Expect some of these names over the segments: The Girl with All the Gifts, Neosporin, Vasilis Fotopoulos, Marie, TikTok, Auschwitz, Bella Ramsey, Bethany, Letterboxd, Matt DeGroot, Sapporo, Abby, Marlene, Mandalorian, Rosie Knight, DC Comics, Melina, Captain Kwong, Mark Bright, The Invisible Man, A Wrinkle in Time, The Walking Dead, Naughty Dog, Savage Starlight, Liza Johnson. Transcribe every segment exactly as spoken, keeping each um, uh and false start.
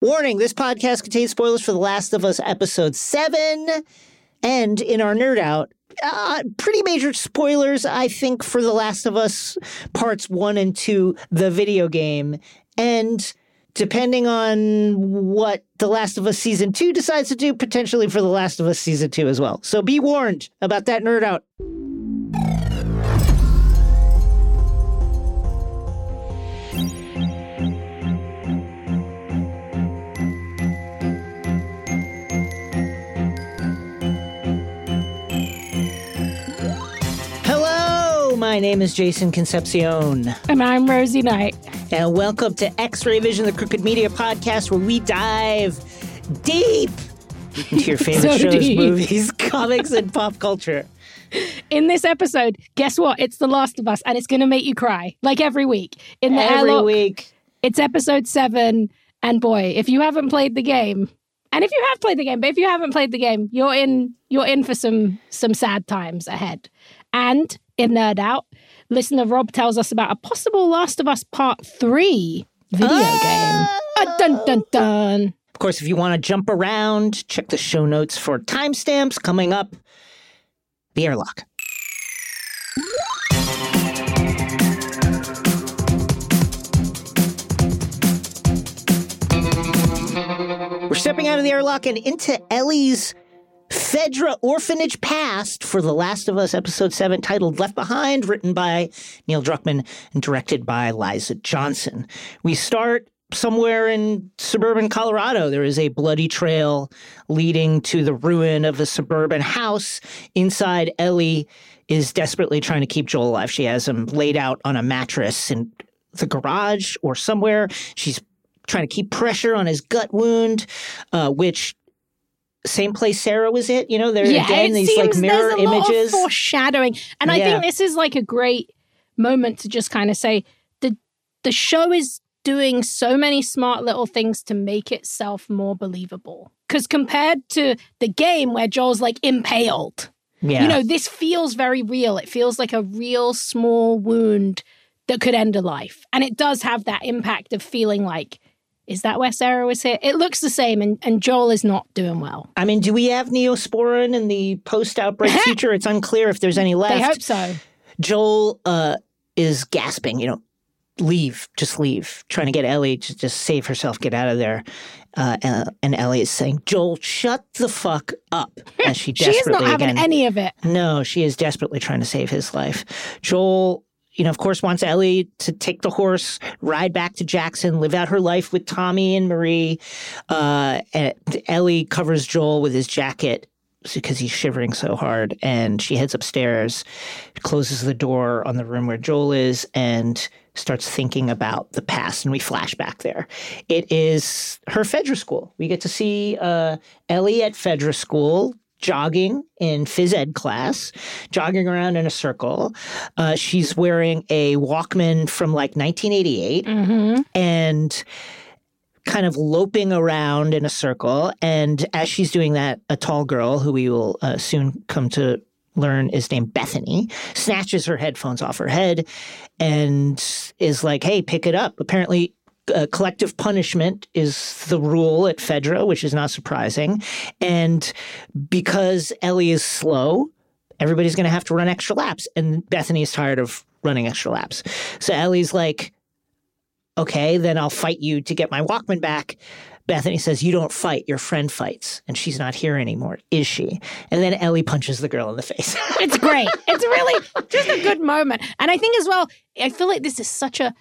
Warning, this podcast contains spoilers for The Last of Us episode seven. And in our nerd out, uh, pretty major spoilers, I think, for The Last of Us parts one and two, the video game. And depending on what The Last of Us season two decides to do, potentially for The Last of Us season two as well. So be warned about that nerd out. My name is Jason Concepcion. And I'm Rosie Knight. And welcome to X-Ray Vision, the Crooked Media podcast, where we dive deep into your favorite so shows, deep. movies, comics, and pop culture. In this episode, guess what? It's The Last of Us, and it's going to make you cry, like every week. In the Every airlock, week. It's episode seven, and boy, if you haven't played the game... And if you have played the game, but if you haven't played the game, you're in you're in for some some sad times ahead. And in Nerd Out, listener Rob tells us about a possible Last of Us Part three video oh! game. Uh, dun, dun, dun. Of course, if you want to jump around, check the show notes for timestamps coming up. The Airlock. We're stepping out of the airlock and into Ellie's FEDRA orphanage past for The Last of Us episode seven, titled Left Behind, written by Neil Druckmann and directed by Liza Johnson. We start somewhere in suburban Colorado. There is a bloody trail leading to the ruin of a suburban house. Inside, Ellie is desperately trying to keep Joel alive. She has him laid out on a mattress in the garage or somewhere. She's trying to keep pressure on his gut wound, uh, which same place Sarah was it. You know, there yeah, again these like mirror images. Lot of foreshadowing. And yeah. I think this is like a great moment to just kind of say the the show is doing so many smart little things to make itself more believable. Because compared to the game where Joel's like impaled, yeah. you know, this feels very real. It feels like a real small wound that could end a life. And it does have that impact of feeling like, is that where Sarah was hit? It looks the same, and, and Joel is not doing well. I mean, do we have Neosporin in the post-outbreak future? It's unclear if there's any left. I hope so. Joel uh, is gasping, you know, leave, just leave, trying to get Ellie to just save herself, get out of there. Uh, and, and Ellie is saying, Joel, shut the fuck up. As she desperately she is not having again, any of it. No, she is desperately trying to save his life. Joel... you know, of course, wants Ellie to take the horse, ride back to Jackson, live out her life with Tommy and Marie. Uh, and Ellie covers Joel with his jacket because he's shivering so hard. And she heads upstairs, closes the door on the room where Joel is, and starts thinking about the past. And we flash back there. It is her FEDRA school. We get to see uh, Ellie at FEDRA school, jogging in phys ed class, jogging around in a circle. Uh, she's wearing a Walkman from like nineteen eighty-eight mm-hmm. and kind of loping around in a circle. And as she's doing that, a tall girl who we will uh, soon come to learn is named Bethany snatches her headphones off her head and is like, hey, pick it up. Apparently, Uh, collective punishment is the rule at FEDRA, which is not surprising. And because Ellie is slow, everybody's going to have to run extra laps. And Bethany is tired of running extra laps. So Ellie's like, okay, then I'll fight you to get my Walkman back. Bethany says, you don't fight, your friend fights. And she's not here anymore, is she? And then Ellie punches the girl in the face. It's great. It's really just a good moment. And I think as well, I feel like this is such a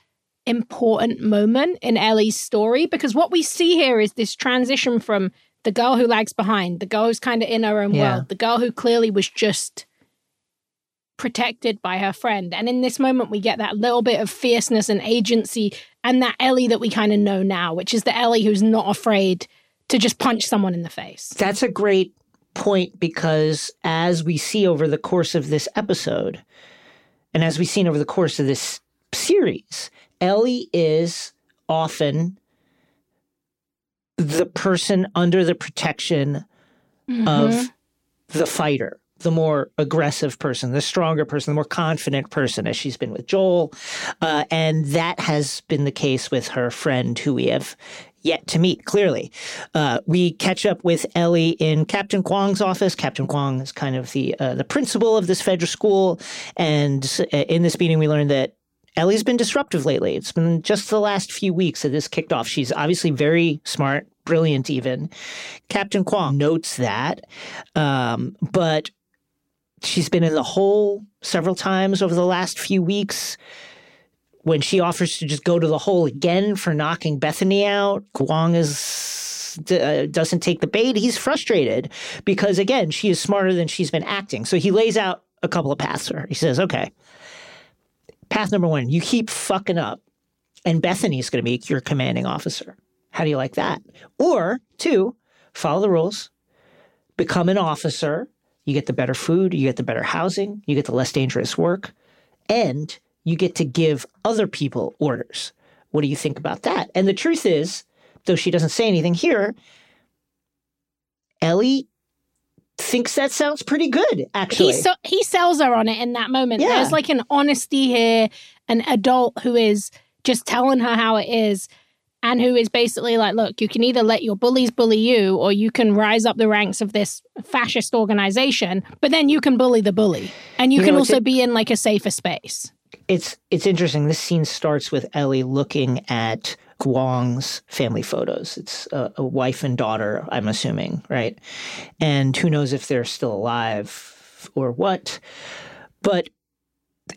important moment in Ellie's story, because what we see here is this transition from the girl who lags behind, the girl who's kind of in her own yeah. world, the girl who clearly was just protected by her friend. And in this moment, we get that little bit of fierceness and agency and that Ellie that we kind of know now, which is the Ellie who's not afraid to just punch someone in the face. That's a great point, because as we see over the course of this episode, and as we've seen over the course of this series, Ellie is often the person under the protection mm-hmm. of the fighter, the more aggressive person, the stronger person, the more confident person, as she's been with Joel. Uh, and that has been the case with her friend, who we have yet to meet, clearly. Uh, we catch up with Ellie in Captain Kwong's office. Captain Kwong is kind of the uh, the principal of this FEDRA school. And in this meeting, we learn that Ellie's been disruptive lately. It's been just the last few weeks that this kicked off. She's obviously very smart, brilliant even. Captain Kwong notes that, um, but she's been in the hole several times over the last few weeks. When she offers to just go to the hole again for knocking Bethany out, Kwong is, uh, doesn't take the bait. He's frustrated because, again, she is smarter than she's been acting. So he lays out a couple of paths for her. He says, okay, path number one, you keep fucking up and Bethany's going to be your commanding officer. How do you like that? Or, two, follow the rules, become an officer. You get the better food, you get the better housing, you get the less dangerous work, and you get to give other people orders. What do you think about that? And the truth is, though she doesn't say anything here, Ellie thinks that sounds pretty good, actually. He, so, he sells her on it in that moment. Yeah. There's like an honesty here, an adult who is just telling her how it is and who is basically like, look, you can either let your bullies bully you or you can rise up the ranks of this fascist organization, but then you can bully the bully. And you, you can also it, be in like a safer space. It's it's interesting. This scene starts with Ellie looking at Kwong's family photos. It's a, a wife and daughter, I'm assuming, right? And who knows if they're still alive or what. But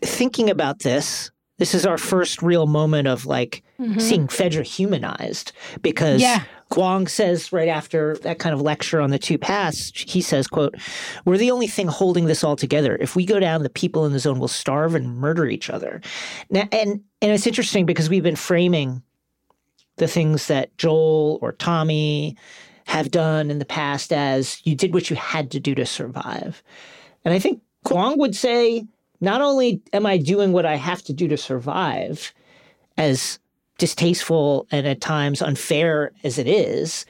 thinking about this, this is our first real moment of like mm-hmm. seeing FEDRA humanized, because yeah. Kwong says right after that kind of lecture on the two paths, he says, quote, we're the only thing holding this all together. If we go down, the people in the zone will starve and murder each other. Now, and, and it's interesting because we've been framing the things that Joel or Tommy have done in the past as you did what you had to do to survive. And I think Kwong would say, not only am I doing what I have to do to survive, as distasteful and at times unfair as it is,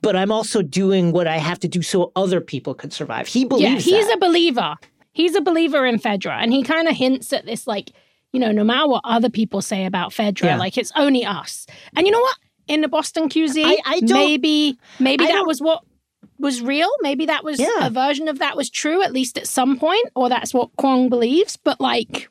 but I'm also doing what I have to do so other people could survive. He believes yeah, he's that. a believer. He's a believer in FEDRA. And he kind of hints at this, like, you know, no matter what other people say about FEDRA, yeah. like, it's only us. And you know what? In the Boston Q Z, I, I maybe, maybe I that was what... was real. Maybe that was yeah. a version of that was true, at least at some point, or that's what Kwong believes. But like,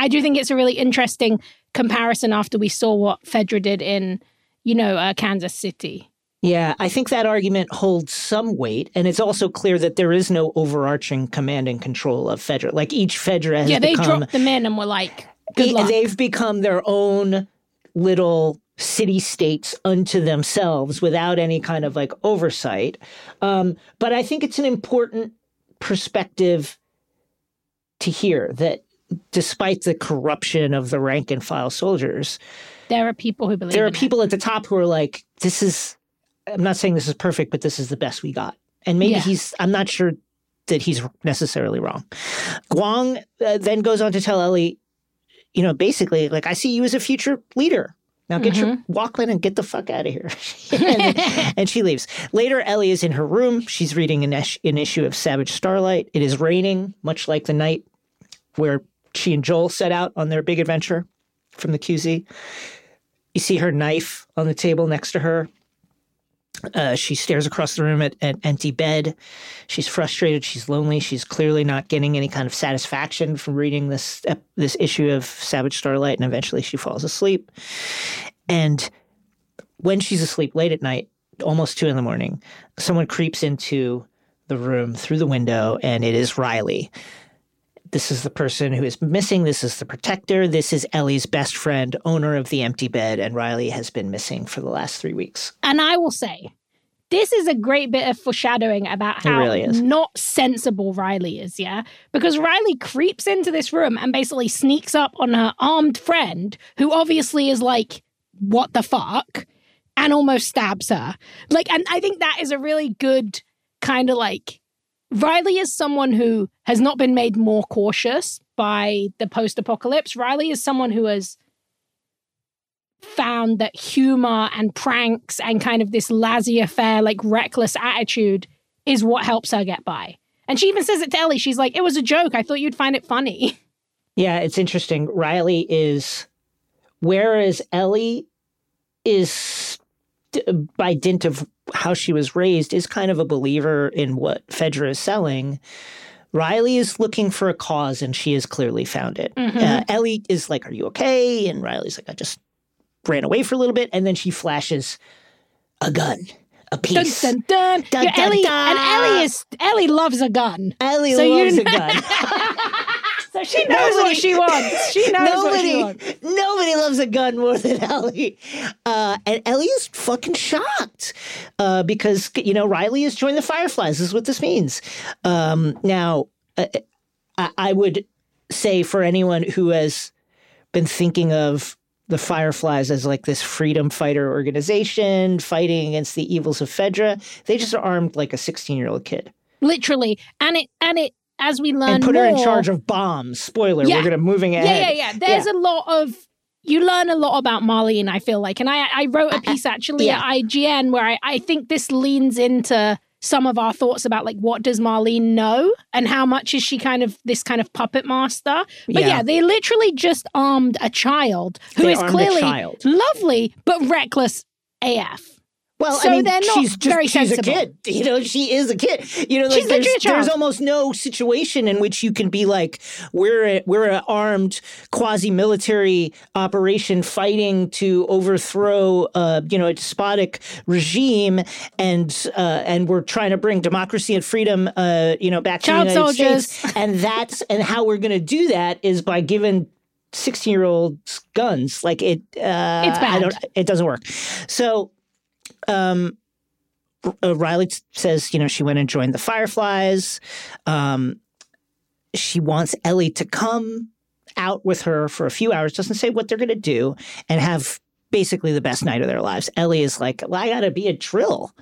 I do think it's a really interesting comparison after we saw what FEDRA did in, you know, uh, Kansas City. Yeah, I think that argument holds some weight. And it's also clear that there is no overarching command and control of FEDRA. Like each FEDRA has yeah, become... Yeah, they dropped them in and were like, good it, luck. They've become their own little... city-states unto themselves without any kind of like oversight. Um, but I think it's an important perspective to hear that despite the corruption of the rank and file soldiers, there are people who believe there are in people it. at the top who are like, this is, I'm not saying this is perfect, but this is the best we got. And maybe yeah. he's, I'm not sure that he's necessarily wrong. Kwong uh, then goes on to tell Ellie, you know, basically like, I see you as a future leader. Now get mm-hmm. your Walkman and get the fuck out of here. and, and she leaves. Later, Ellie is in her room. She's reading an, es- an issue of Savage Starlight. It is raining, much like the night where she and Joel set out on their big adventure from the Q Z. You see her knife on the table next to her. Uh, she stares across the room at an empty bed. She's frustrated. She's lonely. She's clearly not getting any kind of satisfaction from reading this uh, this issue of Savage Starlight, and eventually she falls asleep. And when she's asleep late at night, almost two in the morning, someone creeps into the room through the window, and it is Riley. This is the person who is missing. This is the protector. This is Ellie's best friend, owner of the empty bed, and Riley has been missing for the last three weeks. And I will say, this is a great bit of foreshadowing about how really not sensible Riley is, yeah? Because Riley creeps into this room and basically sneaks up on her armed friend, who obviously is like, what the fuck? And almost stabs her. Like, and I think that is a really good kind of like, Riley is someone who has not been made more cautious by the post-apocalypse. Riley is someone who has found that humor and pranks and kind of this laissez-faire, like reckless attitude is what helps her get by. And she even says it to Ellie. She's like, it was a joke. I thought you'd find it funny. Yeah, it's interesting. Riley is, whereas Ellie is, by dint of how she was raised, is kind of a believer in what FEDRA is selling, Riley is looking for a cause and she has clearly found it. Mm-hmm. Uh, Ellie is like, are you okay? And Riley's like, I just ran away for a little bit. And then she flashes a gun, a piece. Dun, dun, dun. Dun, dun, Ellie, dun. And Ellie, is, Ellie loves a gun. Ellie so loves you, a gun. So she knows nobody, what she wants. She knows nobody, what she wants. Nobody loves a gun more than Ellie. Uh, and Ellie is fucking shocked uh, because, you know, Riley has joined the Fireflies. This is what this means. Um, now, uh, I, I would say for anyone who has been thinking of the Fireflies as like this freedom fighter organization fighting against the evils of FEDRA, they just are armed like a sixteen-year-old kid. Literally. And it, and it, as we learn and put more, her in charge of bombs. Spoiler, yeah. We're going to moving ahead. Yeah, yeah, yeah. There's yeah. a lot of, you learn a lot about Marlene, I feel like. And I, I wrote a piece actually uh, yeah. at I G N where I, I think this leans into some of our thoughts about like, what does Marlene know? And how much is she kind of this kind of puppet master? But yeah, yeah they literally just armed a child who they is clearly lovely, but reckless A F. Well, so I mean, they're not she's just very she's sensible. a kid. You know, she is a kid. You know, like there's, there's almost no situation in which you can be like, we're a, we're an armed quasi-military operation fighting to overthrow, uh, you know, a despotic regime, and uh, and we're trying to bring democracy and freedom, uh, you know, back Child to the United soldiers. States. And that's and how we're going to do that is by giving sixteen-year-olds guns. Like it, uh, it's bad. I don't, it doesn't work. So. Um, uh, Riley says, you know, she went and joined the Fireflies. Um, she wants Ellie to come out with her for a few hours, doesn't say what they're going to do, and have basically the best night of their lives. Ellie is like, well, I got to be at drill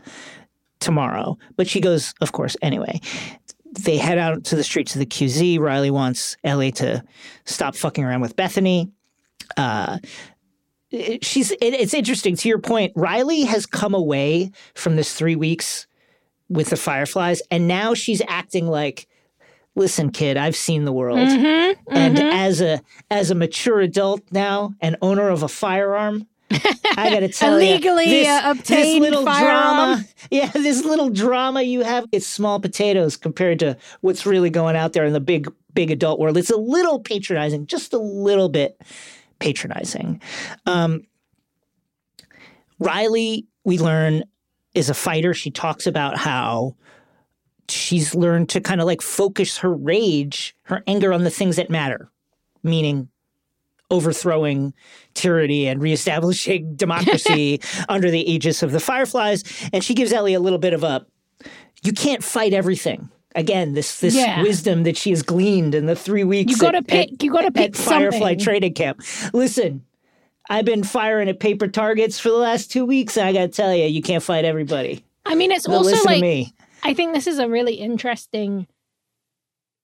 tomorrow. But she goes, of course, anyway. They head out to the streets of the Q Z. Riley wants Ellie to stop fucking around with Bethany. Uh She's. It's interesting. To your point, Riley has come away from this three weeks with the Fireflies, and now she's acting like, listen, kid, I've seen the world. Mm-hmm, and mm-hmm. as a as a mature adult now, an owner of a firearm, I gotta tell illegally you, this, uh, obtained this little firearm. drama, yeah, this little drama you have, it's small potatoes compared to what's really going out there in the big, big adult world. It's a little patronizing, just a little bit. patronizing. Um, Riley, we learn, is a fighter. She talks about how she's learned to kind of like focus her rage, her anger on the things that matter, meaning overthrowing tyranny and reestablishing democracy under the aegis of the Fireflies. And she gives Ellie a little bit of a, you can't fight everything. Again, this this yeah. wisdom that she has gleaned in the three weeks. You got to pick. At, you got to pick Firefly something. Training camp. Listen, I've been firing at paper targets for the last two weeks, and I got to tell you, you can't fight everybody. I mean, it's but also listen like to me. I think this is a really interesting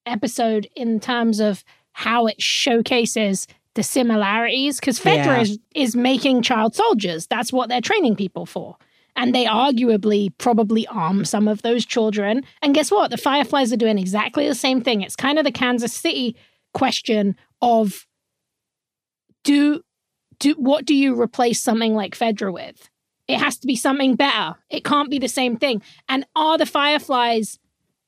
episode in terms of how it showcases the similarities because FEDRA yeah. is, is making child soldiers. That's what they're training people for. And they arguably probably arm some of those children. And guess what? The Fireflies are doing exactly the same thing. It's kind of the Kansas City question of do do what do you replace something like FEDRA with? It has to be something better. It can't be the same thing. And are the Fireflies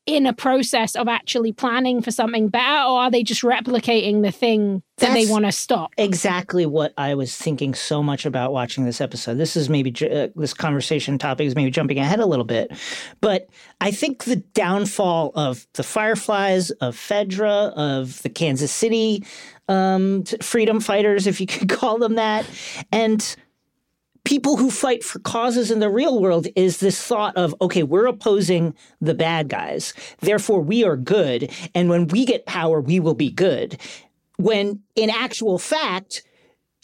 in a process of actually planning for something better, or are they just replicating the thing that That's they want to stop? Exactly what I was thinking so much about watching this episode. This is maybe, uh, this conversation topic is maybe jumping ahead a little bit, but I think the downfall of the Fireflies, of FEDRA, of the Kansas City um, freedom fighters, if you could call them that, and people who fight for causes in the real world is this thought of, okay, we're opposing the bad guys, therefore we are good, and when we get power, we will be good. When in actual fact,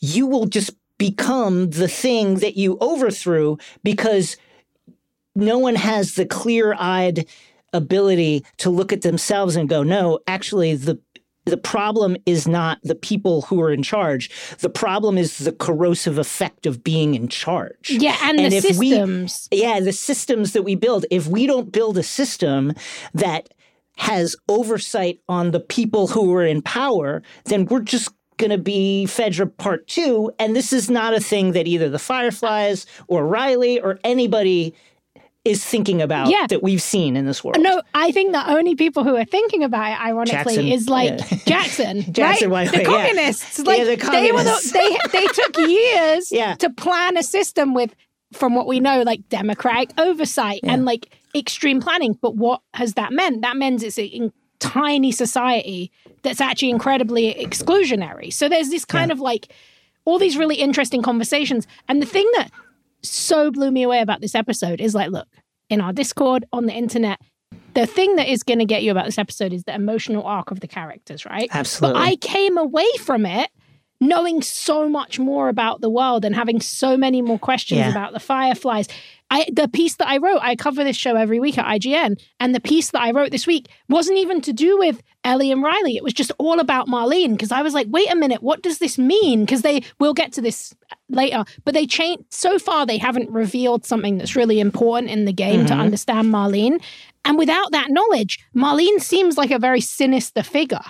you will just become the thing that you overthrew because no one has the clear-eyed ability to look at themselves and go, no, actually, the The problem is not the people who are in charge. The problem is the corrosive effect of being in charge. Yeah, and, and the if systems. We, yeah, the systems that we build. If we don't build a system that has oversight on the people who are in power, then we're just going to be FEDRA part two. And this is not a thing that either the Fireflies or Riley or anybody is thinking about yeah. that we've seen in this world. No, I think the only people who are thinking about it, ironically, Jackson, is like yeah. Jackson, Jackson, right? The communists. Yeah. Like yeah, the communists. They were the, they, they took years yeah. to plan a system with, from what we know, like democratic oversight yeah. and like extreme planning. But what has that meant? That means it's a tiny society that's actually incredibly exclusionary. So there's this kind yeah. of like all these really interesting conversations. And the thing that so blew me away about this episode is like, look, in our Discord, on the internet, the thing that is going to get you about this episode is the emotional arc of the characters, right? Absolutely. But I came away from it knowing so much more about the world and having so many more questions yeah. about the Fireflies. I, the piece that I wrote, I cover this show every week at I G N, and the piece that I wrote this week wasn't even to do with Ellie and Riley. It was just all about Marlene, because I was like, wait a minute, what does this mean? Because they, we'll get to this later, but they changed, so far they haven't revealed something that's really important in the game mm-hmm. to understand Marlene. And without that knowledge, Marlene seems like a very sinister figure.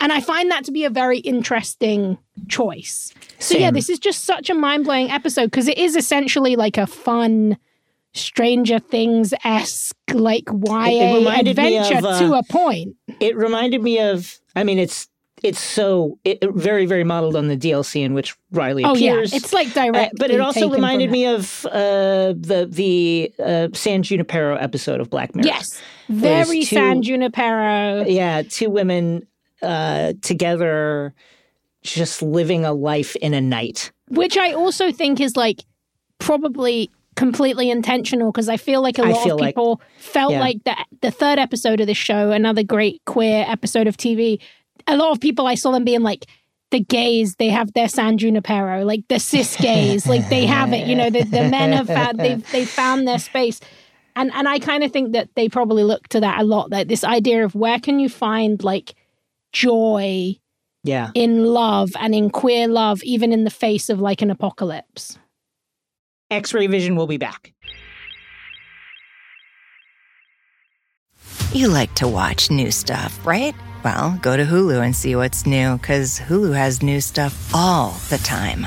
And I find that to be a very interesting choice. So Same. yeah, this is just such a mind-blowing episode because it is essentially like a fun Stranger Things-esque, like Y A it, it adventure of, uh, to a point. It reminded me of, I mean, it's it's so, it, very, very modeled on the D L C in which Riley oh, appears. Oh yeah, it's like direct. Uh, but it also reminded me of uh, the the uh, San Junipero episode of Black Mirror. Yes, very two, San Junipero. Yeah, two women Uh, together, just living a life in a night. Which I also think is like probably completely intentional because I feel like a lot of people like, felt yeah. like the, the third episode of this show, another great queer episode of T V, a lot of people, I saw them being like, the gays, they have their San Junipero, like the cis gays, like they have it, you know, the, the men have found, they've, they've found their space. And, and I kind of think that they probably look to that a lot, that this idea of where can you find like joy yeah. in love and in queer love, even in the face of like an apocalypse. X-Ray Vision will be back. You like to watch new stuff, right? Well, go to Hulu and see what's new, because Hulu has new stuff all the time.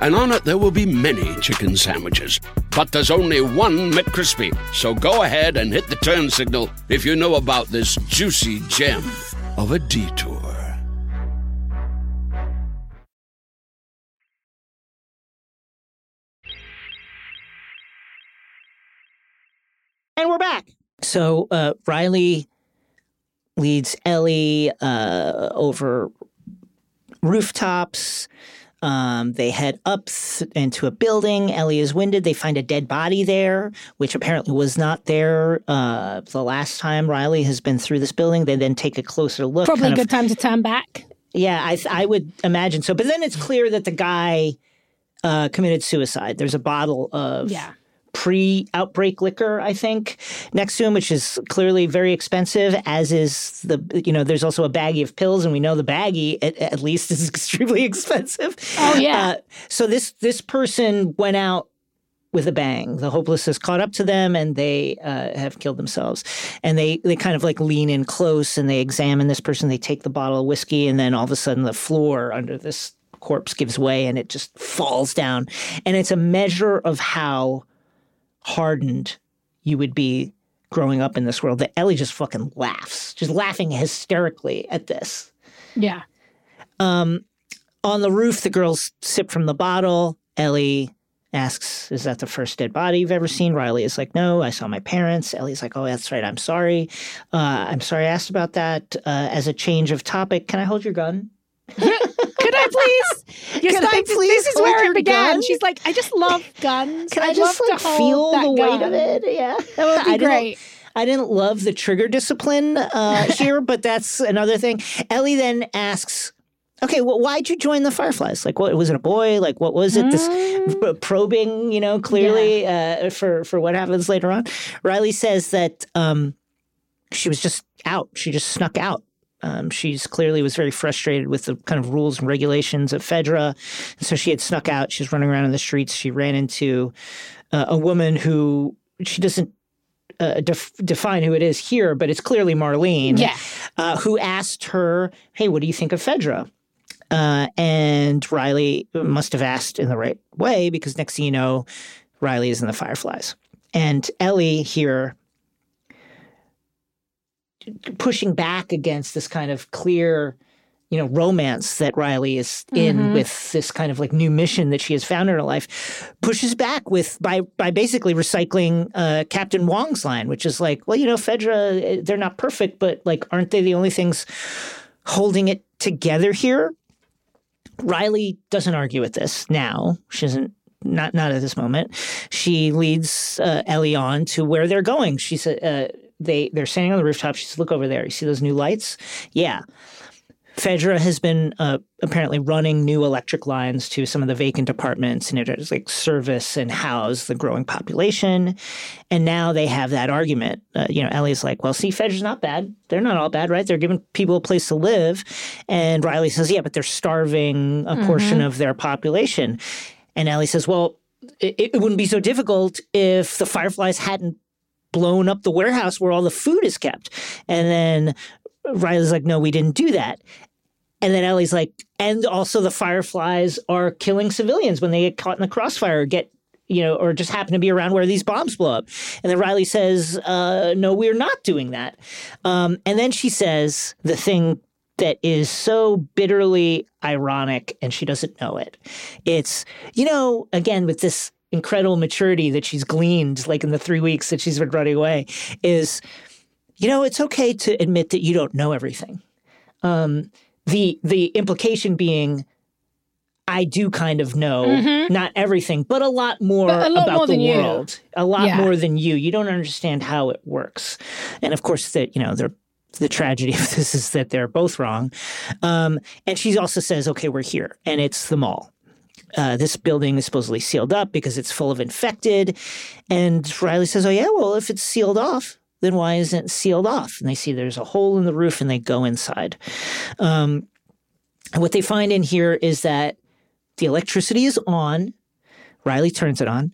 And on it, there will be many chicken sandwiches. But there's only one McCrispy. So go ahead and hit the turn signal if you know about this juicy gem of a detour. And we're back. So uh, Riley leads Ellie uh, over rooftops. Um, they head up th- into a building. Ellie is winded. They find a dead body there, which apparently was not there uh, the last time Riley has been through this building. They then take a closer look. Probably kind a good of, time to turn back. Yeah, I, I would imagine so. But then it's clear that the guy uh, committed suicide. There's a bottle of yeah. pre-outbreak liquor, I think, next to him, which is clearly very expensive, as is the, you know, there's also a baggie of pills, and we know the baggie, at, at least, is extremely expensive. Oh, yeah. Uh, so this this person went out with a bang. The hopeless has caught up to them, and they uh, have killed themselves. And they, they kind of, like, lean in close, and they examine this person. They take the bottle of whiskey, and then all of a sudden the floor under this corpse gives way, and it just falls down. And it's a measure of how hardened you would be growing up in this world that Ellie just fucking laughs, just laughing hysterically at this. Yeah. Um, on the roof, the girls sip from the bottle. Ellie asks, is that the first dead body you've ever seen? Riley is like, no, I saw my parents. Ellie's like, oh, that's right. I'm sorry. Uh, I'm sorry I asked about that. Uh, as a change of topic, can I hold your gun? Could I please? Yes, I please. This is where it began. Gun? She's like, I just love guns. Can I, I just love like, to feel the gun. weight of it? Yeah, that would be I great. Didn't, I didn't love the trigger discipline uh, here, but that's another thing. Ellie then asks, "Okay, well, why'd you join the Fireflies? Like, what was it? A boy? Like, what was it? Mm. This probing, you know, clearly yeah. uh, for for what happens later on." Riley says that um, she was just out. She just snuck out. Um, she's clearly was very frustrated with the kind of rules and regulations of FEDRA. And so she had snuck out. She's running around in the streets. She ran into uh, a woman who she doesn't uh, def- define who it is here, but it's clearly Marlene, yeah. uh, who asked her, hey, what do you think of FEDRA? Uh, and Riley must have asked in the right way because next thing you know, Riley is in the Fireflies. And Ellie here pushing back against this kind of clear, you know, romance that Riley is in mm-hmm. with this kind of like new mission that she has found in her life, pushes back with by by basically recycling uh, Captain Wong's line, which is like, well, you know, FEDRA, they're not perfect, but like, aren't they the only things holding it together here? Riley doesn't argue with this now. She doesn't. Not not at this moment. She leads uh, Ellie on to where they're going. She said. Uh, They, they're standing on the rooftop. She says, look over there. You see those new lights? Yeah. FEDRA has been uh, apparently running new electric lines to some of the vacant apartments in order to like, service and house the growing population. And now they have that argument. Uh, you know, Ellie's like, well, see, FEDRA's not bad. They're not all bad, right? They're giving people a place to live. And Riley says, yeah, but they're starving a mm-hmm. portion of their population. And Ellie says, well, it, it wouldn't be so difficult if the Fireflies hadn't blown up the warehouse where all the food is kept. And then Riley's like, no, we didn't do that. And then Ellie's like, and also the Fireflies are killing civilians when they get caught in the crossfire, or get, you know, or just happen to be around where these bombs blow up. And then Riley says, uh, no, we're not doing that. Um, and then she says the thing that is so bitterly ironic, and she doesn't know it. It's, you know, again, with this incredible maturity that she's gleaned like in the three weeks that she's been running away is, you know, it's okay to admit that you don't know everything. Um, the the implication being I do kind of know mm-hmm. not everything, but a lot more a lot about more the world, you. a lot yeah. more than you. You don't understand how it works. And of course that, you know, they're the tragedy of this is that they're both wrong. Um, and she also says, okay, we're here and it's the mall. Uh, this building is supposedly sealed up because it's full of infected. And Riley says, oh, yeah, well, if it's sealed off, then why isn't it sealed off? And they see there's a hole in the roof and they go inside. Um, and what they find in here is that the electricity is on. Riley turns it on.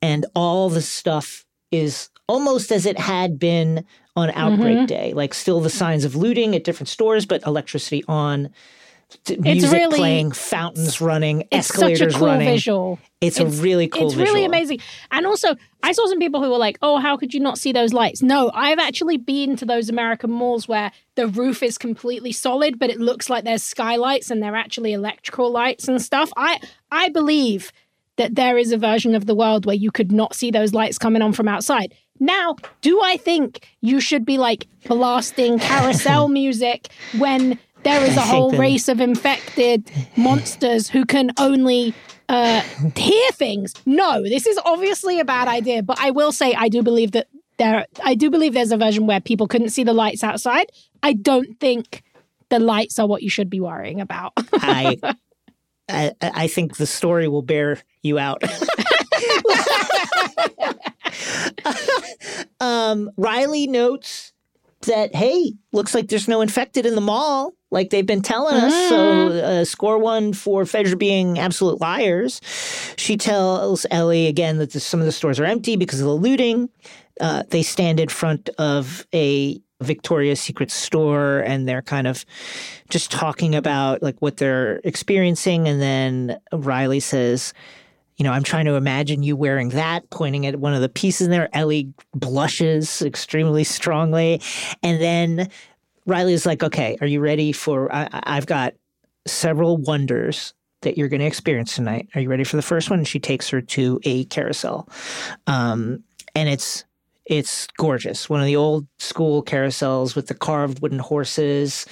And all the stuff is almost as it had been on Outbreak mm-hmm. Day. Like still the signs of looting at different stores, but electricity on. Music it's really, playing, fountains running, it's escalators such a cool running. Visual. It's, it's a really cool. It's visual. Really amazing. And also, I saw some people who were like, "Oh, how could you not see those lights?" No, I've actually been to those American malls where the roof is completely solid, but it looks like there's skylights and they're actually electrical lights and stuff. I I believe that there is a version of the world where you could not see those lights coming on from outside. Now, do I think you should be like blasting carousel music when? There is a whole them. race of infected monsters who can only uh, hear things. No, this is obviously a bad idea. But I will say, I do believe that there. I do believe there's a version where people couldn't see the lights outside. I don't think the lights are what you should be worrying about. I, I, I think the story will bear you out. um, Riley notes that, hey, looks like there's no infected in the mall. Like they've been telling us, mm-hmm. so uh, score one for FEDRA being absolute liars. She tells Ellie again that the, some of the stores are empty because of the looting. Uh, they stand in front of a Victoria's Secret store and they're kind of just talking about like what they're experiencing. And then Riley says, you know, I'm trying to imagine you wearing that, pointing at one of the pieces there. Ellie blushes extremely strongly. And then Riley's like, okay, are you ready for, I, I've got several wonders that you're going to experience tonight. Are you ready for the first one? And she takes her to a carousel. Um, and it's it's gorgeous. One of the old school carousels with the carved wooden horses,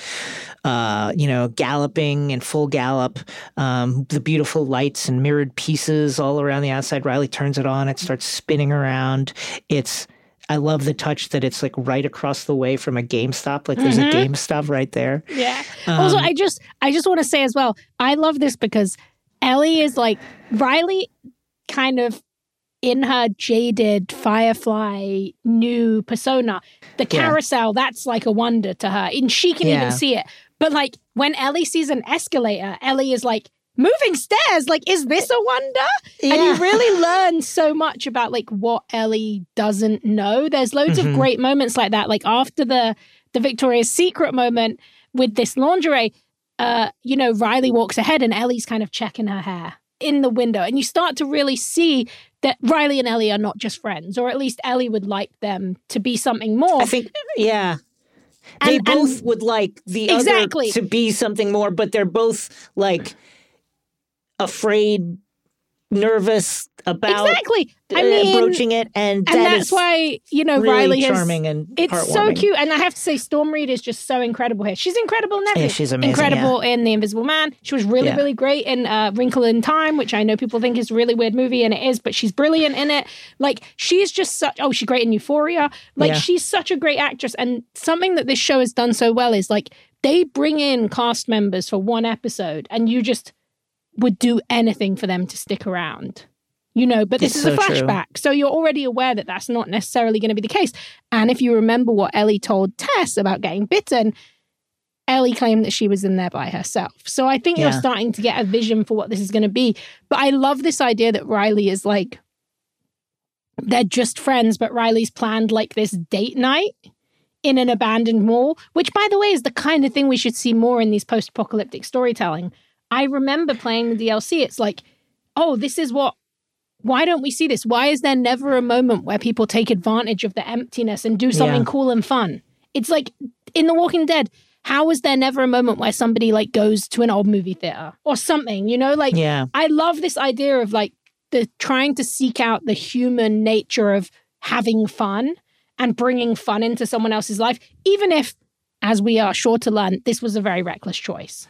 uh, you know, galloping in full gallop, um, the beautiful lights and mirrored pieces all around the outside. Riley turns it on. It starts spinning around. It's I love the touch that it's like right across the way from a GameStop. Like there's mm-hmm. a GameStop right there. Yeah. Um, also, I just I just want to say as well, I love this because Ellie is like Riley kind of in her jaded Firefly new persona. The carousel, yeah. that's like a wonder to her. And she can yeah. even see it. But like when Ellie sees an escalator, Ellie is like, moving stairs, like, is this a wonder? Yeah. And you really learn so much about, like, what Ellie doesn't know. There's loads mm-hmm. of great moments like that. Like, after the, the Victoria's Secret moment with this lingerie, uh, you know, Riley walks ahead and Ellie's kind of checking her hair in the window. And you start to really see that Riley and Ellie are not just friends, or at least Ellie would like them to be something more. I think, yeah. They and, both and, would like the exactly. other to be something more, but they're both, like... afraid, nervous about exactly. I mean, uh, broaching it, and, and that that's why you know really Riley is charming and it's so cute. And I have to say, Storm Reid is just so incredible here. She's incredible in everything. Yeah, she's amazing. Incredible yeah. in The Invisible Man. She was really, yeah. really great in uh, Wrinkle in Time, which I know people think is a really weird movie, and it is, but she's brilliant in it. Like she's just such. Oh, she's great in Euphoria. Like yeah. she's such a great actress. And something that this show has done so well is like they bring in cast members for one episode, and you just. Would do anything for them to stick around, you know, but this it's is so a flashback. True. So you're already aware that that's not necessarily going to be the case. And if you remember what Ellie told Tess about getting bitten, Ellie claimed that she was in there by herself. So I think yeah. you're starting to get a vision for what this is going to be. But I love this idea that Riley is like, they're just friends, but Riley's planned like this date night in an abandoned mall, which by the way is the kind of thing we should see more in these post-apocalyptic storytelling. I remember playing the D L C. It's like, oh, this is what, why don't we see this? Why is there never a moment where people take advantage of the emptiness and do something yeah. cool and fun? It's like in The Walking Dead, how is there never a moment where somebody like goes to an old movie theater or something, you know, like yeah. I love this idea of like the trying to seek out the human nature of having fun and bringing fun into someone else's life, even if, as we are sure to learn, this was a very reckless choice.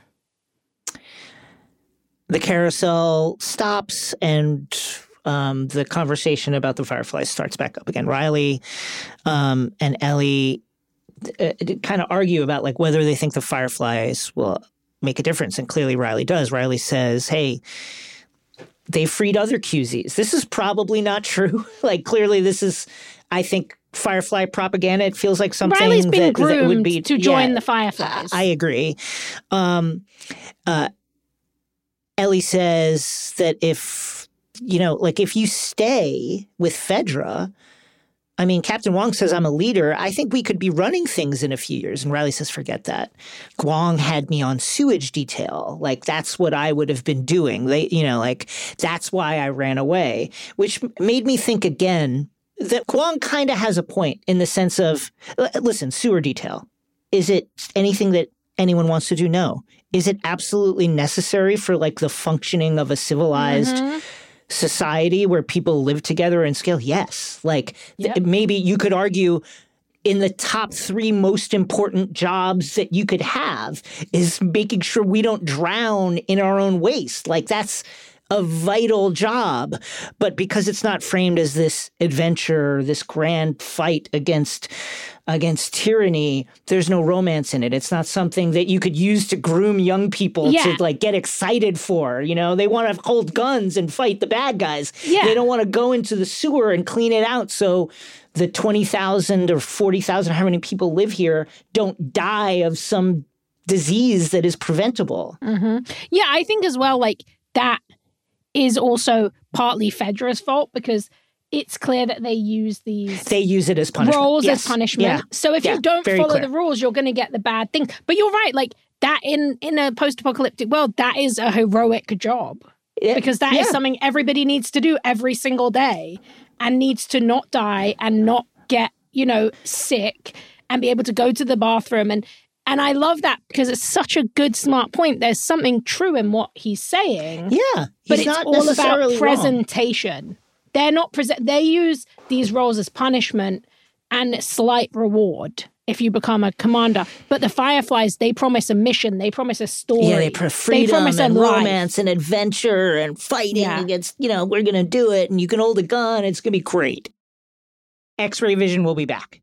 The carousel stops and um, the conversation about the Fireflies starts back up again. Riley um, and Ellie uh, kind of argue about like whether they think the Fireflies will make a difference. And clearly Riley does. Riley says, hey, they freed other Q Zs. This is probably not true. Like clearly this is, I think, Firefly propaganda. It feels like something Riley's been that, groomed that would be to join yeah, the Fireflies. I, I agree. Um, uh, Ellie says that if, you know, like if you stay with FEDRA, I mean, Captain Kwong says I'm a leader. I think we could be running things in a few years. And Riley says, forget that. Kwong had me on sewage detail. Like, that's what I would have been doing. They, you know, like, that's why I ran away, which made me think again that Kwong kind of has a point in the sense of, listen, sewer detail. Is it anything that anyone wants to do? No. Is it absolutely necessary for like the functioning of a civilized mm-hmm. society where people live together in scale? Yes. Like yep. th- maybe you could argue in the top three most important jobs that you could have is making sure we don't drown in our own waste. Like that's a vital job. But because it's not framed as this adventure, this grand fight against against tyranny, there's no romance in it. It's not something that you could use to groom young people yeah. to like get excited for, you know? They want to hold guns and fight the bad guys. Yeah. They don't want to go into the sewer and clean it out so the twenty thousand or forty thousand, how many people live here, don't die of some disease that is preventable. Mm-hmm. Yeah, I think as well, like, that is also partly FEDRA's fault because it's clear that they use these they use it as punishment. Roles yes. as punishment. Yeah. So if yeah. you don't Very follow clear. The rules, you're going to get the bad thing. But you're right, like that in in a post-apocalyptic world, that is a heroic job. It, because that yeah. is something everybody needs to do every single day and needs to not die and not get, you know, sick and be able to go to the bathroom. And and I love that because it's such a good, smart point. There's something true in what he's saying. Yeah. But it's all about presentation. Wrong. They're not present. They use these roles as punishment and slight reward if you become a commander. But the Fireflies, they promise a mission. They promise a story. Yeah, they, pro- freedom they promise and a romance life. And adventure and fighting yeah. against, you know, we're going to do it and you can hold a gun. It's going to be great. X-Ray Vision will be back.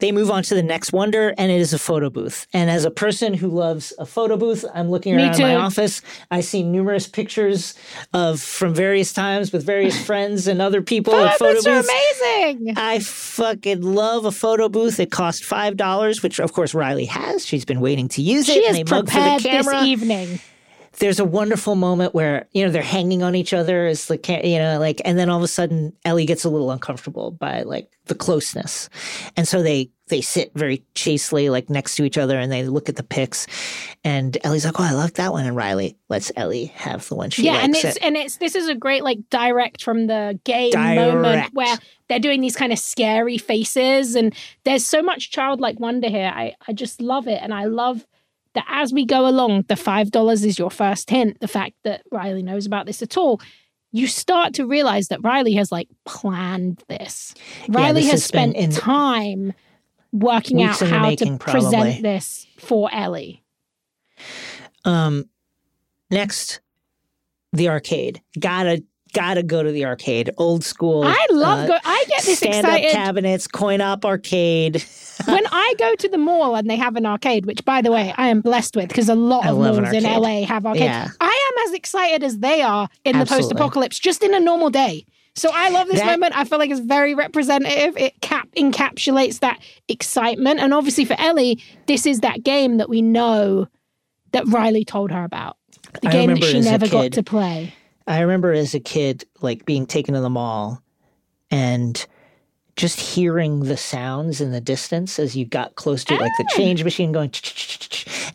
They move on to the next wonder, and it is a photo booth. And as a person who loves a photo booth, I'm looking around my office. I see numerous pictures of from various times with various friends and other people at photo booths. Photo booths are amazing. I fucking love a photo booth. It cost five dollars, which, of course, Riley has. She's been waiting to use it. She is prepared this evening. There's a wonderful moment where, you know, they're hanging on each other. It's like, you know, like, and then all of a sudden Ellie gets a little uncomfortable by like the closeness. And so they, they sit very chastely like next to each other and they look at the pics and Ellie's like, oh, I like that one. And Riley lets Ellie have the one she yeah, likes. Yeah, and it's, it. and it's, this is a great like direct from the game direct. moment where they're doing these kind of scary faces and there's so much childlike wonder here. I, I just love it. And I love that as we go along, the five dollars is your first hint, the fact that Riley knows about this at all. You start to realize that Riley has, like, planned this. Riley yeah, this has spent in time working out how making, to present probably. this for Ellie. Um, next, the arcade. Gotta Gotta go to the arcade. Old school. I love uh, go. I get this stand excited. Stand-up cabinets, coin-op arcade. When I go to the mall and they have an arcade, which, by the way, I am blessed with because a lot I of malls in L A have arcades. Yeah. I am as excited as they are in Absolutely. the post-apocalypse, just in a normal day. So I love this that, moment. I feel like it's very representative. It cap encapsulates that excitement. And obviously for Ellie, this is that game that we know that Riley told her about. The I game that she never got to play. I remember as a kid, like, being taken to the mall and just hearing the sounds in the distance as you got close to it, like the change machine going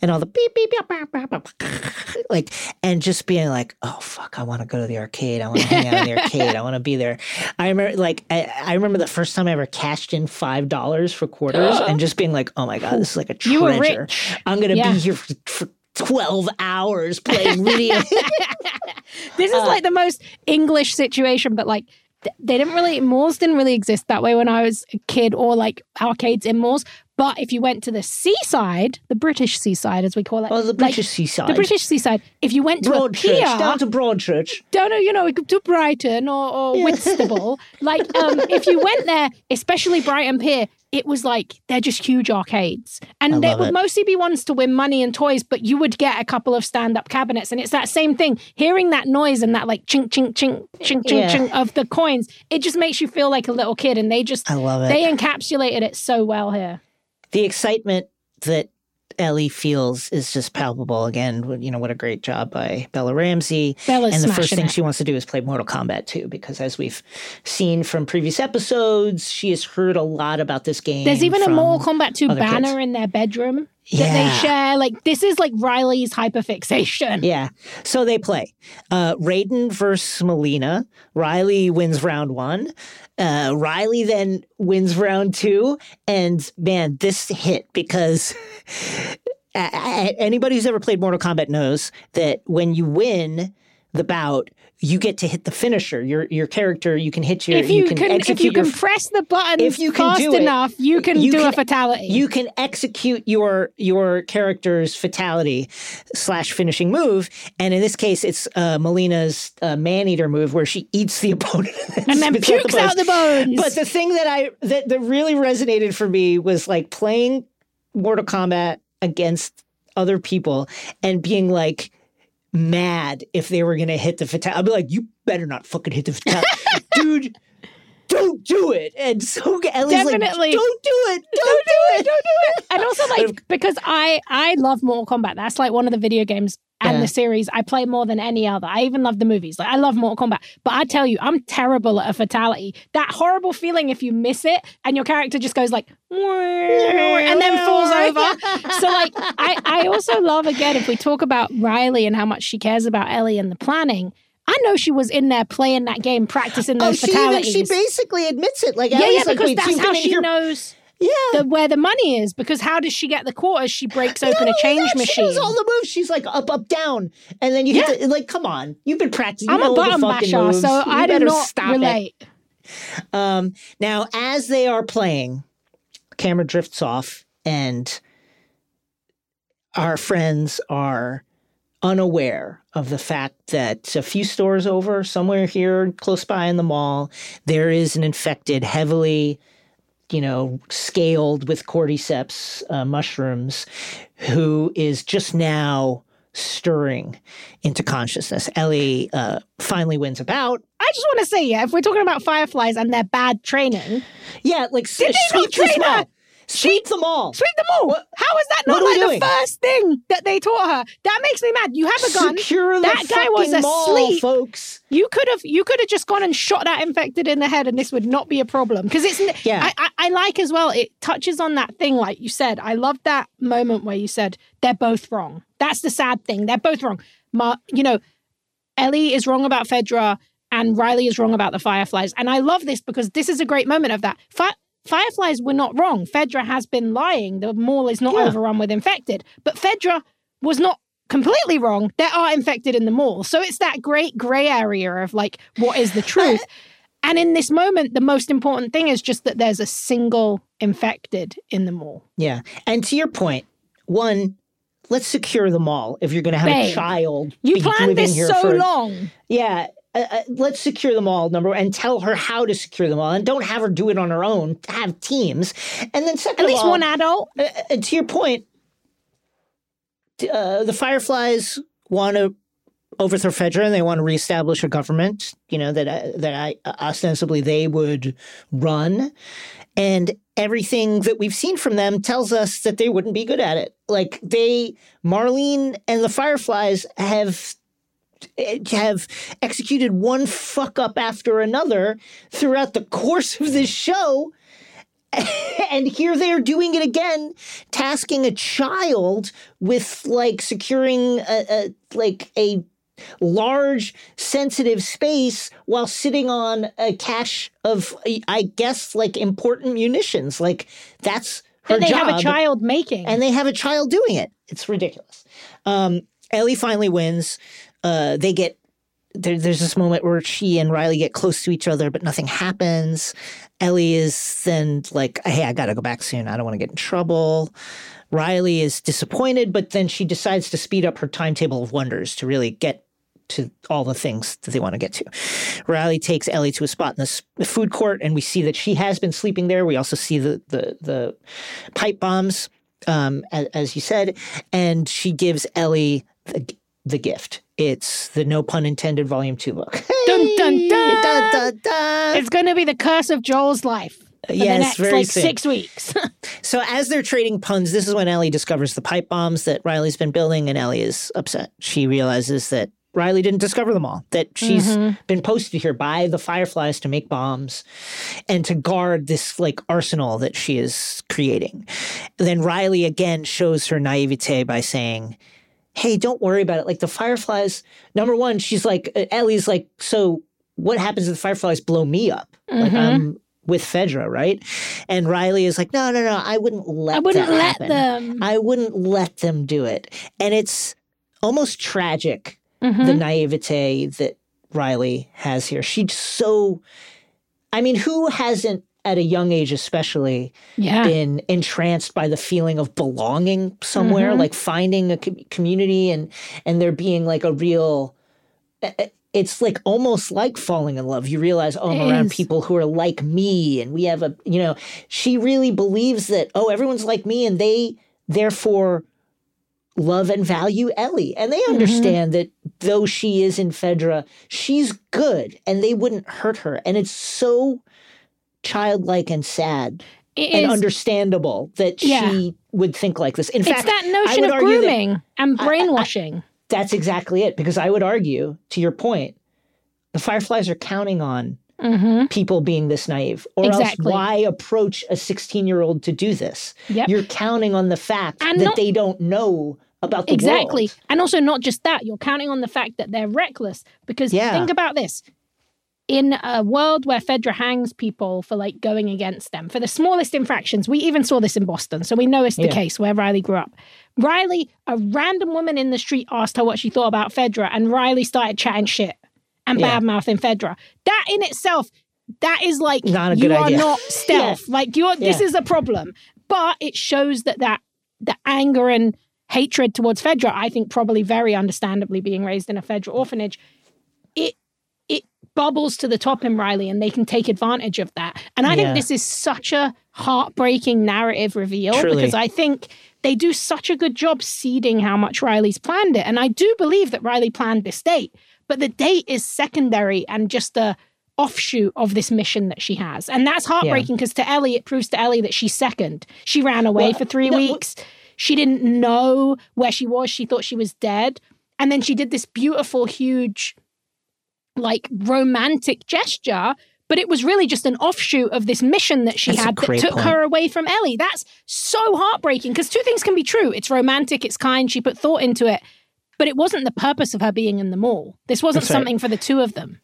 and all the beep, beep, beep, like, and just being like, oh, fuck, I want to go to the arcade. I want to hang out in the arcade. I want to be there. I remember, like, I, I remember the first time I ever cashed in five dollars for quarters and just being like, oh, my God, this is like a treasure. You were rich. I'm going to yeah. be here for, for twelve hours playing video. This is uh, like the most English situation, but like th- they didn't really, malls didn't really exist that way when I was a kid or like arcades in malls. But if you went to the seaside, the British seaside as we call it. Oh, the British like, seaside. The British seaside. If you went to Broadchurch, a pier, down to Broadchurch. Down to, you know, to Brighton or, or yeah. Whitstable. like um, if you went there, especially Brighton Pier, it was like, they're just huge arcades. And they would it. mostly be ones to win money and toys, but you would get a couple of stand-up cabinets. And it's that same thing. Hearing that noise and that like chink, chink, chink, chink, chink, yeah. chink of the coins, it just makes you feel like a little kid. And they just, I love it. They encapsulated it so well here. The excitement that Ellie feels is just palpable. Again, you know, what a great job by Bella Ramsey. Bella's and the first thing it. she wants to do is play Mortal Kombat two, because as we've seen from previous episodes, she has heard a lot about this game. There's even a Mortal Kombat two banner kids. in their bedroom that yeah. they share. Like, this is like Riley's hyperfixation. Yeah. So they play. Uh, Raiden versus Melina. Riley wins round one. Uh, Riley then wins round two. And man, this hit because anybody who's ever played Mortal Kombat knows that when you win, the bout, you get to hit the finisher. Your your character, you can hit your... If you, you can, can execute If you can your, press the button if you fast can do enough, it, you can you do can, a fatality. You can execute your your character's fatality slash finishing move. And in this case, it's uh, Melina's uh, man-eater move where she eats the opponent. And, and then pukes out the, out the bones. But the thing that, I, that, that really resonated for me was like playing Mortal Kombat against other people and being like... mad if they were gonna hit the fatality. I'd be like, you better not fucking hit the fatality. Dude, don't do it. And so Ellie's like, don't do it. Don't, don't do it. it. Don't do it. And also like, because I, I love Mortal Kombat. That's like one of the video games and yeah. the series I play more than any other. I even love the movies. Like I love Mortal Kombat. But I tell you, I'm terrible at a fatality. That horrible feeling if you miss it and your character just goes like, and then falls over. So like, I, I also love, again, if we talk about Riley and how much she cares about Ellie and the planning, I know she was in there playing that game, practicing those oh, she fatalities. Even, she basically admits it. Like, yeah, Ellie's yeah, like, because that's how she your... knows yeah. the, where the money is. Because how does she get the quarters? She breaks open no, a change that, machine. She knows all the moves. She's like up, up, down, and then you yeah. hit the, like, come on, you've been practicing. I'm you know a button basher, moves. so you I do not stop relate. It. Um, now, as they are playing, camera drifts off, and our friends are unaware of the fact that a few stores over, somewhere here close by in the mall, there is an infected, heavily, you know, scaled with cordyceps uh, mushrooms who is just now stirring into consciousness. Ellie uh, finally wins a bout. I just want to say, yeah, if we're talking about Fireflies and their bad training. Yeah, like sweep this mall. Sweep them all. Sweep them all. What? How is that not like doing? The first thing that they taught her? That makes me mad. You have a gun. Secure that guy was mall, asleep, folks. You could have you could have just gone and shot that infected in the head, and this would not be a problem. Because it's yeah. I, I, I like as well. It touches on that thing, like you said. I love that moment where you said they're both wrong. That's the sad thing. They're both wrong. Ma, you know, Ellie is wrong about FEDRA, and Riley is wrong about the Fireflies. And I love this because this is a great moment of that. Fi- Fireflies were not wrong. FEDRA has been lying. The mall is not yeah. overrun with infected. But FEDRA was not completely wrong. There are infected in the mall. So it's that great gray area of like, what is the truth? And in this moment, the most important thing is just that there's a single infected in the mall. Yeah. And to your point, one, let's secure the mall if you're going to have Babe, a child. You be planned this here so for, long. Yeah. Uh, uh, let's secure them all, number one, and tell her how to secure them all, and don't have her do it on her own. Have teams, and then second, at least all, one adult. Uh, uh, to your point, uh, the Fireflies want to overthrow FEDRA, and they want to reestablish a government. You know that uh, that I, uh, ostensibly they would run, and everything that we've seen from them tells us that they wouldn't be good at it. Like they, Marlene and the Fireflies have. have executed one fuck up after another throughout the course of this show. And here they are doing it again, tasking a child with like securing a, a like a large sensitive space while sitting on a cache of, I guess, like important munitions. Like that's her job. And they have a child making. And they have a child doing it. It's ridiculous. Um, Ellie finally wins. Uh, they get there, there's this moment where she and Riley get close to each other, but nothing happens. Ellie is then like, hey, I got to go back soon. I don't want to get in trouble. Riley is disappointed, but then she decides to speed up her timetable of wonders to really get to all the things that they want to get to. Riley takes Ellie to a spot in the food court, and we see that she has been sleeping there. We also see the the, the pipe bombs, um, as, as you said, and she gives Ellie the, the gift. It's the No Pun Intended Volume two book. Hey! Dun, dun, dun. Dun, dun, dun. It's going to be the curse of Joel's life for yes, the next very like soon. six weeks. So as they're trading puns, this is when Ellie discovers the pipe bombs that Riley's been building, and Ellie is upset. She realizes that Riley didn't discover them all, that she's mm-hmm. been posted here by the Fireflies to make bombs and to guard this like arsenal that she is creating. And then Riley again shows her naivete by saying, hey, don't worry about it. Like the Fireflies, number one, she's like, Ellie's like, so what happens if the Fireflies blow me up? Mm-hmm. Like I'm with FEDRA, right? And Riley is like, no, no, no, I wouldn't let I wouldn't that let happen. them. I wouldn't let them do it. And it's almost tragic mm-hmm. the naivete that Riley has here. She's so, I mean, who hasn't at a young age especially yeah. been entranced by the feeling of belonging somewhere, mm-hmm. like finding a community and, and there being like a real, it's like almost like falling in love. You realize, oh, I'm around people who are like me and we have a, you know, she really believes that, oh, everyone's like me and they therefore love and value Ellie. And they understand mm-hmm. that though she is in FEDRA, she's good and they wouldn't hurt her. And it's so childlike and sad it and is, understandable that yeah. she would think like this. In it's fact, that notion of grooming that, and brainwashing. I, I, that's exactly it. Because I would argue, to your point, the Fireflies are counting on mm-hmm. people being this naive. Or exactly. else why approach a sixteen-year-old to do this? Yep. You're counting on the fact and that not, they don't know about the exactly. world. Exactly. And also not just that. You're counting on the fact that they're reckless. Because yeah. think about this. In a world where FEDRA hangs people for like going against them, for the smallest infractions, we even saw this in Boston, so we know it's the yeah. case where Riley grew up. Riley, a random woman in the street asked her what she thought about FEDRA and Riley started chatting shit and yeah. bad-mouthing FEDRA. That in itself, that is like, not a you good are idea. Not stealth. yeah. Like, you're, yeah. this is a problem. But it shows that, that the anger and hatred towards FEDRA, I think probably very understandably being raised in a FEDRA orphanage, it bubbles to the top in Riley and they can take advantage of that. And I yeah. think this is such a heartbreaking narrative reveal. Truly. Because I think they do such a good job seeding how much Riley's planned it. And I do believe that Riley planned this date, but the date is secondary and just a offshoot of this mission that she has. And that's heartbreaking because yeah. to Ellie, it proves to Ellie that she's second. She ran away well, for three no, weeks. Well, she didn't know where she was. She thought she was dead. And then she did this beautiful, huge like romantic gesture, but it was really just an offshoot of this mission that she that's had that took point. Her away from Ellie. That's so heartbreaking because two things can be true. It's romantic, it's kind, she put thought into it, but it wasn't the purpose of her being in the mall. This wasn't that's something right. for the two of them.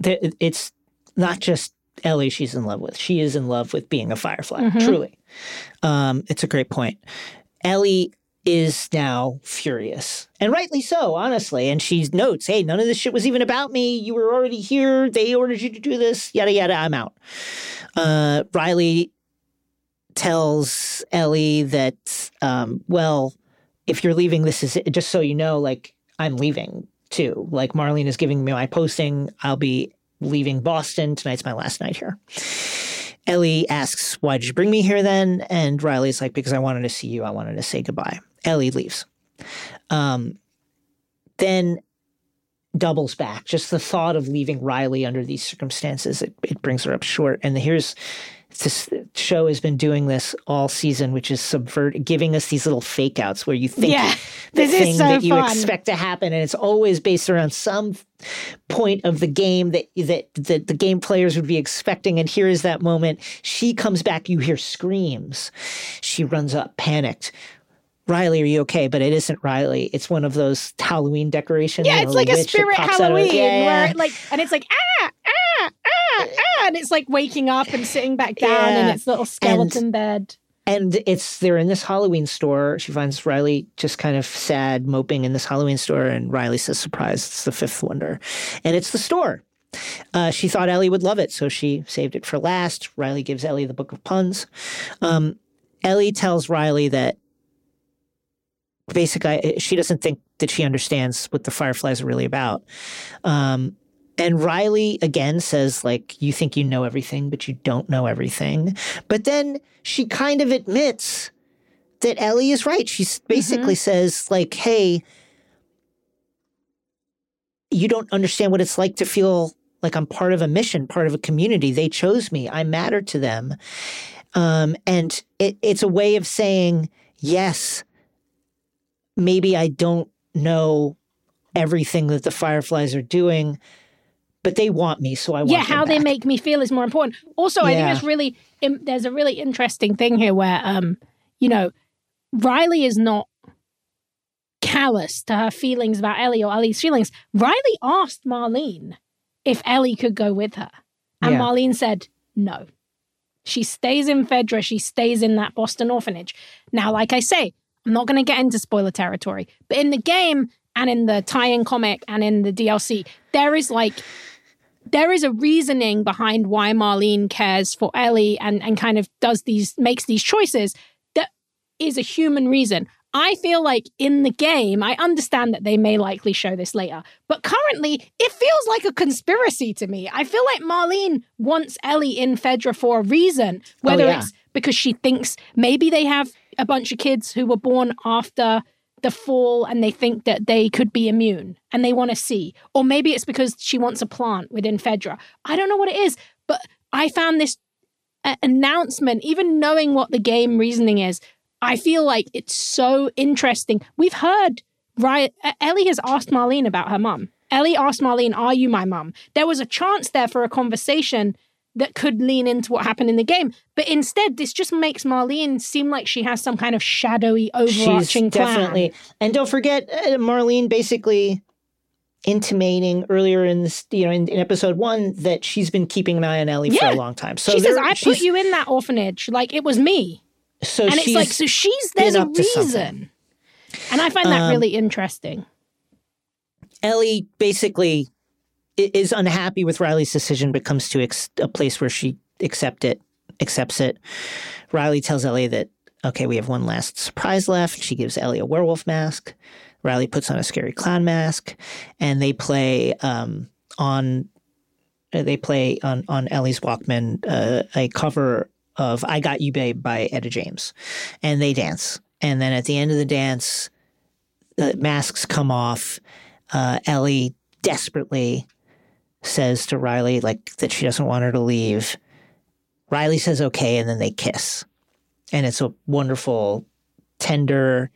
There, it's not just Ellie she's in love with. She is in love with being a Firefly, mm-hmm. truly. Um, it's a great point. Ellie is now furious. And rightly so, honestly. And she notes, hey, none of this shit was even about me. You were already here. They ordered you to do this. Yada, yada, I'm out. Uh, Riley tells Ellie that, um, well, if you're leaving, this is it. Just so you know, like, I'm leaving too. Like, Marlene is giving me my posting. I'll be leaving Boston. Tonight's my last night here. Ellie asks, why did you bring me here then? And Riley's like, because I wanted to see you. I wanted to say goodbye. Ellie leaves. Um, then doubles back. Just the thought of leaving Riley under these circumstances, it, it brings her up short. And here's this show has been doing this all season, which is subvert giving us these little fake outs where you think yeah, the thing so that fun. You expect to happen. And it's always based around some point of the game that, that, that the game players would be expecting. And here is that moment. She comes back. You hear screams. She runs up, panicked. Riley, are you okay? But it isn't Riley. It's one of those Halloween decorations. Yeah, it's like a spirit Halloween. Of, yeah, yeah. Where it like, and it's like, ah, ah, ah, ah. And it's like waking up and sitting back down yeah. in its little skeleton and, bed. And it's they're in this Halloween store. She finds Riley just kind of sad, moping in this Halloween store. And Riley says, surprise, it's the fifth wonder. And it's the store. Uh, she thought Ellie would love it, so she saved it for last. Riley gives Ellie the book of puns. Um, Ellie tells Riley that basically, she doesn't think that she understands what the Fireflies are really about. Um, and Riley, again, says, like, you think you know everything, but you don't know everything. But then she kind of admits that Ellie is right. She basically mm-hmm. says, like, hey, you don't understand what it's like to feel like I'm part of a mission, part of a community. They chose me. I matter to them. Um, and it, it's a way of saying, yes, maybe I don't know everything that the Fireflies are doing, but they want me, so I want yeah, them Yeah, how back. They make me feel is more important. Also, yeah. I think it's really, there's a really interesting thing here where, um, you know, Riley is not callous to her feelings about Ellie or Ellie's feelings. Riley asked Marlene if Ellie could go with her. And yeah. Marlene said, no. She stays in FEDRA. She stays in that Boston orphanage. Now, like I say, I'm not going to get into spoiler territory, but in the game, and in the tie-in comic and in the D L C, there is like, there is a reasoning behind why Marlene cares for Ellie and, and kind of does these, makes these choices. That is a human reason. I feel like in the game, I understand that they may likely show this later, but currently it feels like a conspiracy to me. I feel like Marlene wants Ellie in FEDRA for a reason, whether oh, yeah. it's because she thinks maybe they have a bunch of kids who were born after the fall and they think that they could be immune and they want to see. Or maybe it's because she wants a plant within FEDRA. I don't know what it is, but I found this uh, announcement, even knowing what the game reasoning is, I feel like it's so interesting. We've heard, right? Ellie has asked Marlene about her mum. Ellie asked Marlene, are you my mum? There was a chance there for a conversation that could lean into what happened in the game. But instead, this just makes Marlene seem like she has some kind of shadowy, overarching plan. She's definitely. And don't forget, uh, Marlene basically intimating earlier in this, you know, in, in episode one that she's been keeping an eye on Ellie yeah. for a long time. So she there, says, I put you in that orphanage. Like, it was me. So and it's like, so she's, there's a reason. And I find that um, really interesting. Ellie basically is unhappy with Riley's decision, but comes to ex- a place where she accept it, accepts it. Riley tells Ellie that, okay, we have one last surprise left. She gives Ellie a werewolf mask. Riley puts on a scary clown mask, and they play um, on they play on, on Ellie's Walkman uh, a cover of I Got You Babe by Etta James. And they dance. And then at the end of the dance, the masks come off. Uh, Ellie desperately says to Riley, like, that she doesn't want her to leave. Riley says okay, and then they kiss. And it's a wonderful, tender,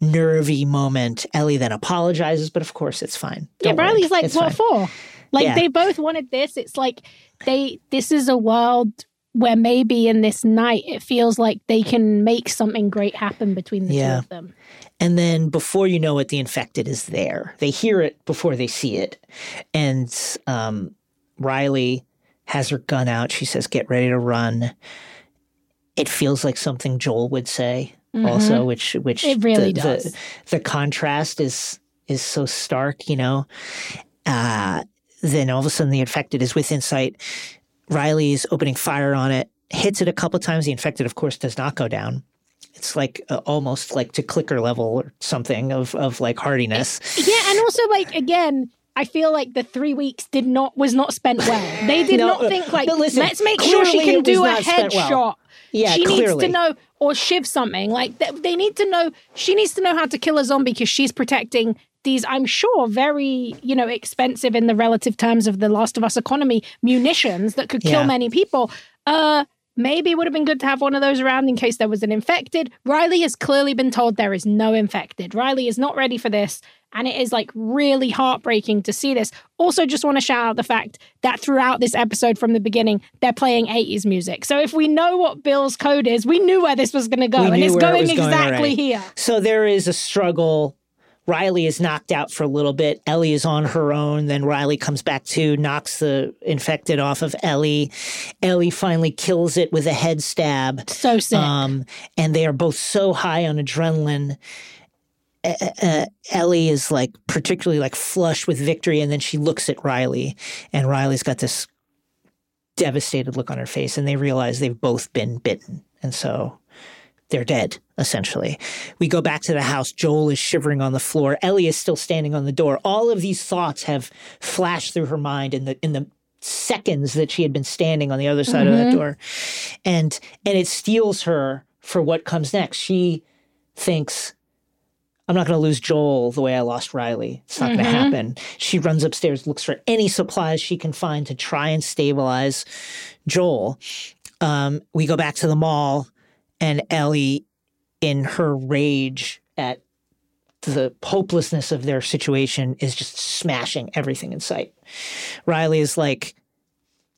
nervy moment. Ellie then apologizes, but of course it's fine. Don't yeah, Riley's worry. Like, it's what fine. For? Like, yeah. they both wanted this. It's like, they. this is a world where maybe in this night it feels like they can make something great happen between the yeah. two of them. And then before you know it, the infected is there. They hear it before they see it. And um, Riley has her gun out. She says, get ready to run. It feels like something Joel would say mm-hmm. also, which which it really the, does. The, the contrast is is so stark, you know. Uh, then all of a sudden the infected is within sight. Riley's opening fire on it, hits it a couple times. The infected, of course, does not go down. It's like uh, almost like to clicker level or something of, of like hardiness. Yeah, and also like, again, I feel like the three weeks did not was not spent well. They did no, not think like, listen, let's make sure she can do a headshot. Well. Yeah, she clearly. needs to know or shiv something. Like they, they need to know. She needs to know how to kill a zombie because she's protecting these, I'm sure, very, you know, expensive in the relative terms of The Last of Us economy munitions that could kill yeah. many people. Uh, maybe it would have been good to have one of those around in case there was an infected. Riley has clearly been told there is no infected. Riley is not ready for this. And it is like really heartbreaking to see this. Also, just want to shout out the fact that throughout this episode from the beginning, they're playing eighties music. So if we know what Bill's code is, we knew where this was going to go. And it's going it exactly going here. So there is a struggle. Riley is knocked out for a little bit. Ellie is on her own. Then Riley comes back to, knocks the infected off of Ellie. Ellie finally kills it with a head stab. So sick. Um, and they are both so high on adrenaline. Uh, uh, Ellie is like particularly like flush with victory. And then she looks at Riley, and Riley's got this devastated look on her face, and they realize they've both been bitten. And so they're dead, essentially. We go back to the house. Joel is shivering on the floor. Ellie is still standing on the door. All of these thoughts have flashed through her mind in the in the seconds that she had been standing on the other side mm-hmm. of that door. And and it steals her for what comes next. She thinks, I'm not going to lose Joel the way I lost Riley. It's not mm-hmm. going to happen. She runs upstairs, looks for any supplies she can find to try and stabilize Joel. Um, we go back to the mall. And Ellie, in her rage at the hopelessness of their situation, is just smashing everything in sight. Riley is like,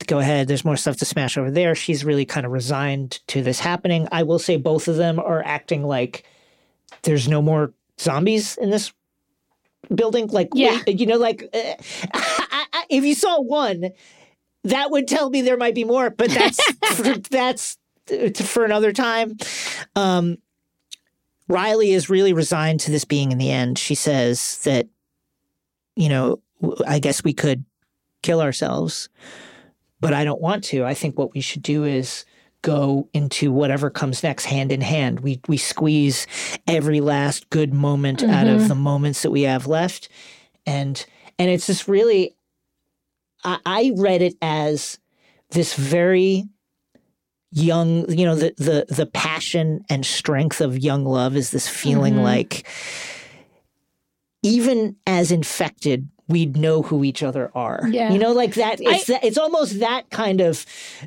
go ahead, there's more stuff to smash over there. She's really kind of resigned to this happening. I will say both of them are acting like there's no more zombies in this building. Like, yeah. wait, you know, like, uh, I, I, if you saw one, that would tell me there might be more, but that's that's... for another time. Um, Riley is really resigned to this being in the end. She says that, you know, I guess we could kill ourselves, but I don't want to. I think what we should do is go into whatever comes next hand in hand. We we squeeze every last good moment mm-hmm. out of the moments that we have left. And and it's just really, I, I read it as this very young, you know, the, the, the passion and strength of young love is this feeling mm-hmm. like even as infected, we'd know who each other are. Yeah. You know, like that. It's I, that, it's almost that kind of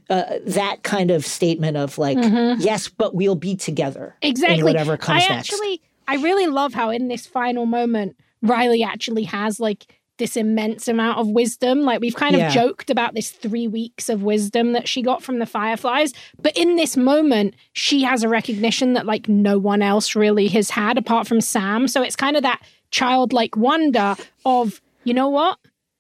uh, that kind of statement of like, mm-hmm. yes, but we'll be together. Exactly. In whatever comes I next. Actually, I really love how in this final moment, Riley actually has like this immense amount of wisdom. Like we've kind of yeah. joked about this three weeks of wisdom that she got from the Fireflies. But in this moment, she has a recognition that like no one else really has had apart from Sam. So it's kind of that childlike wonder of, you know what?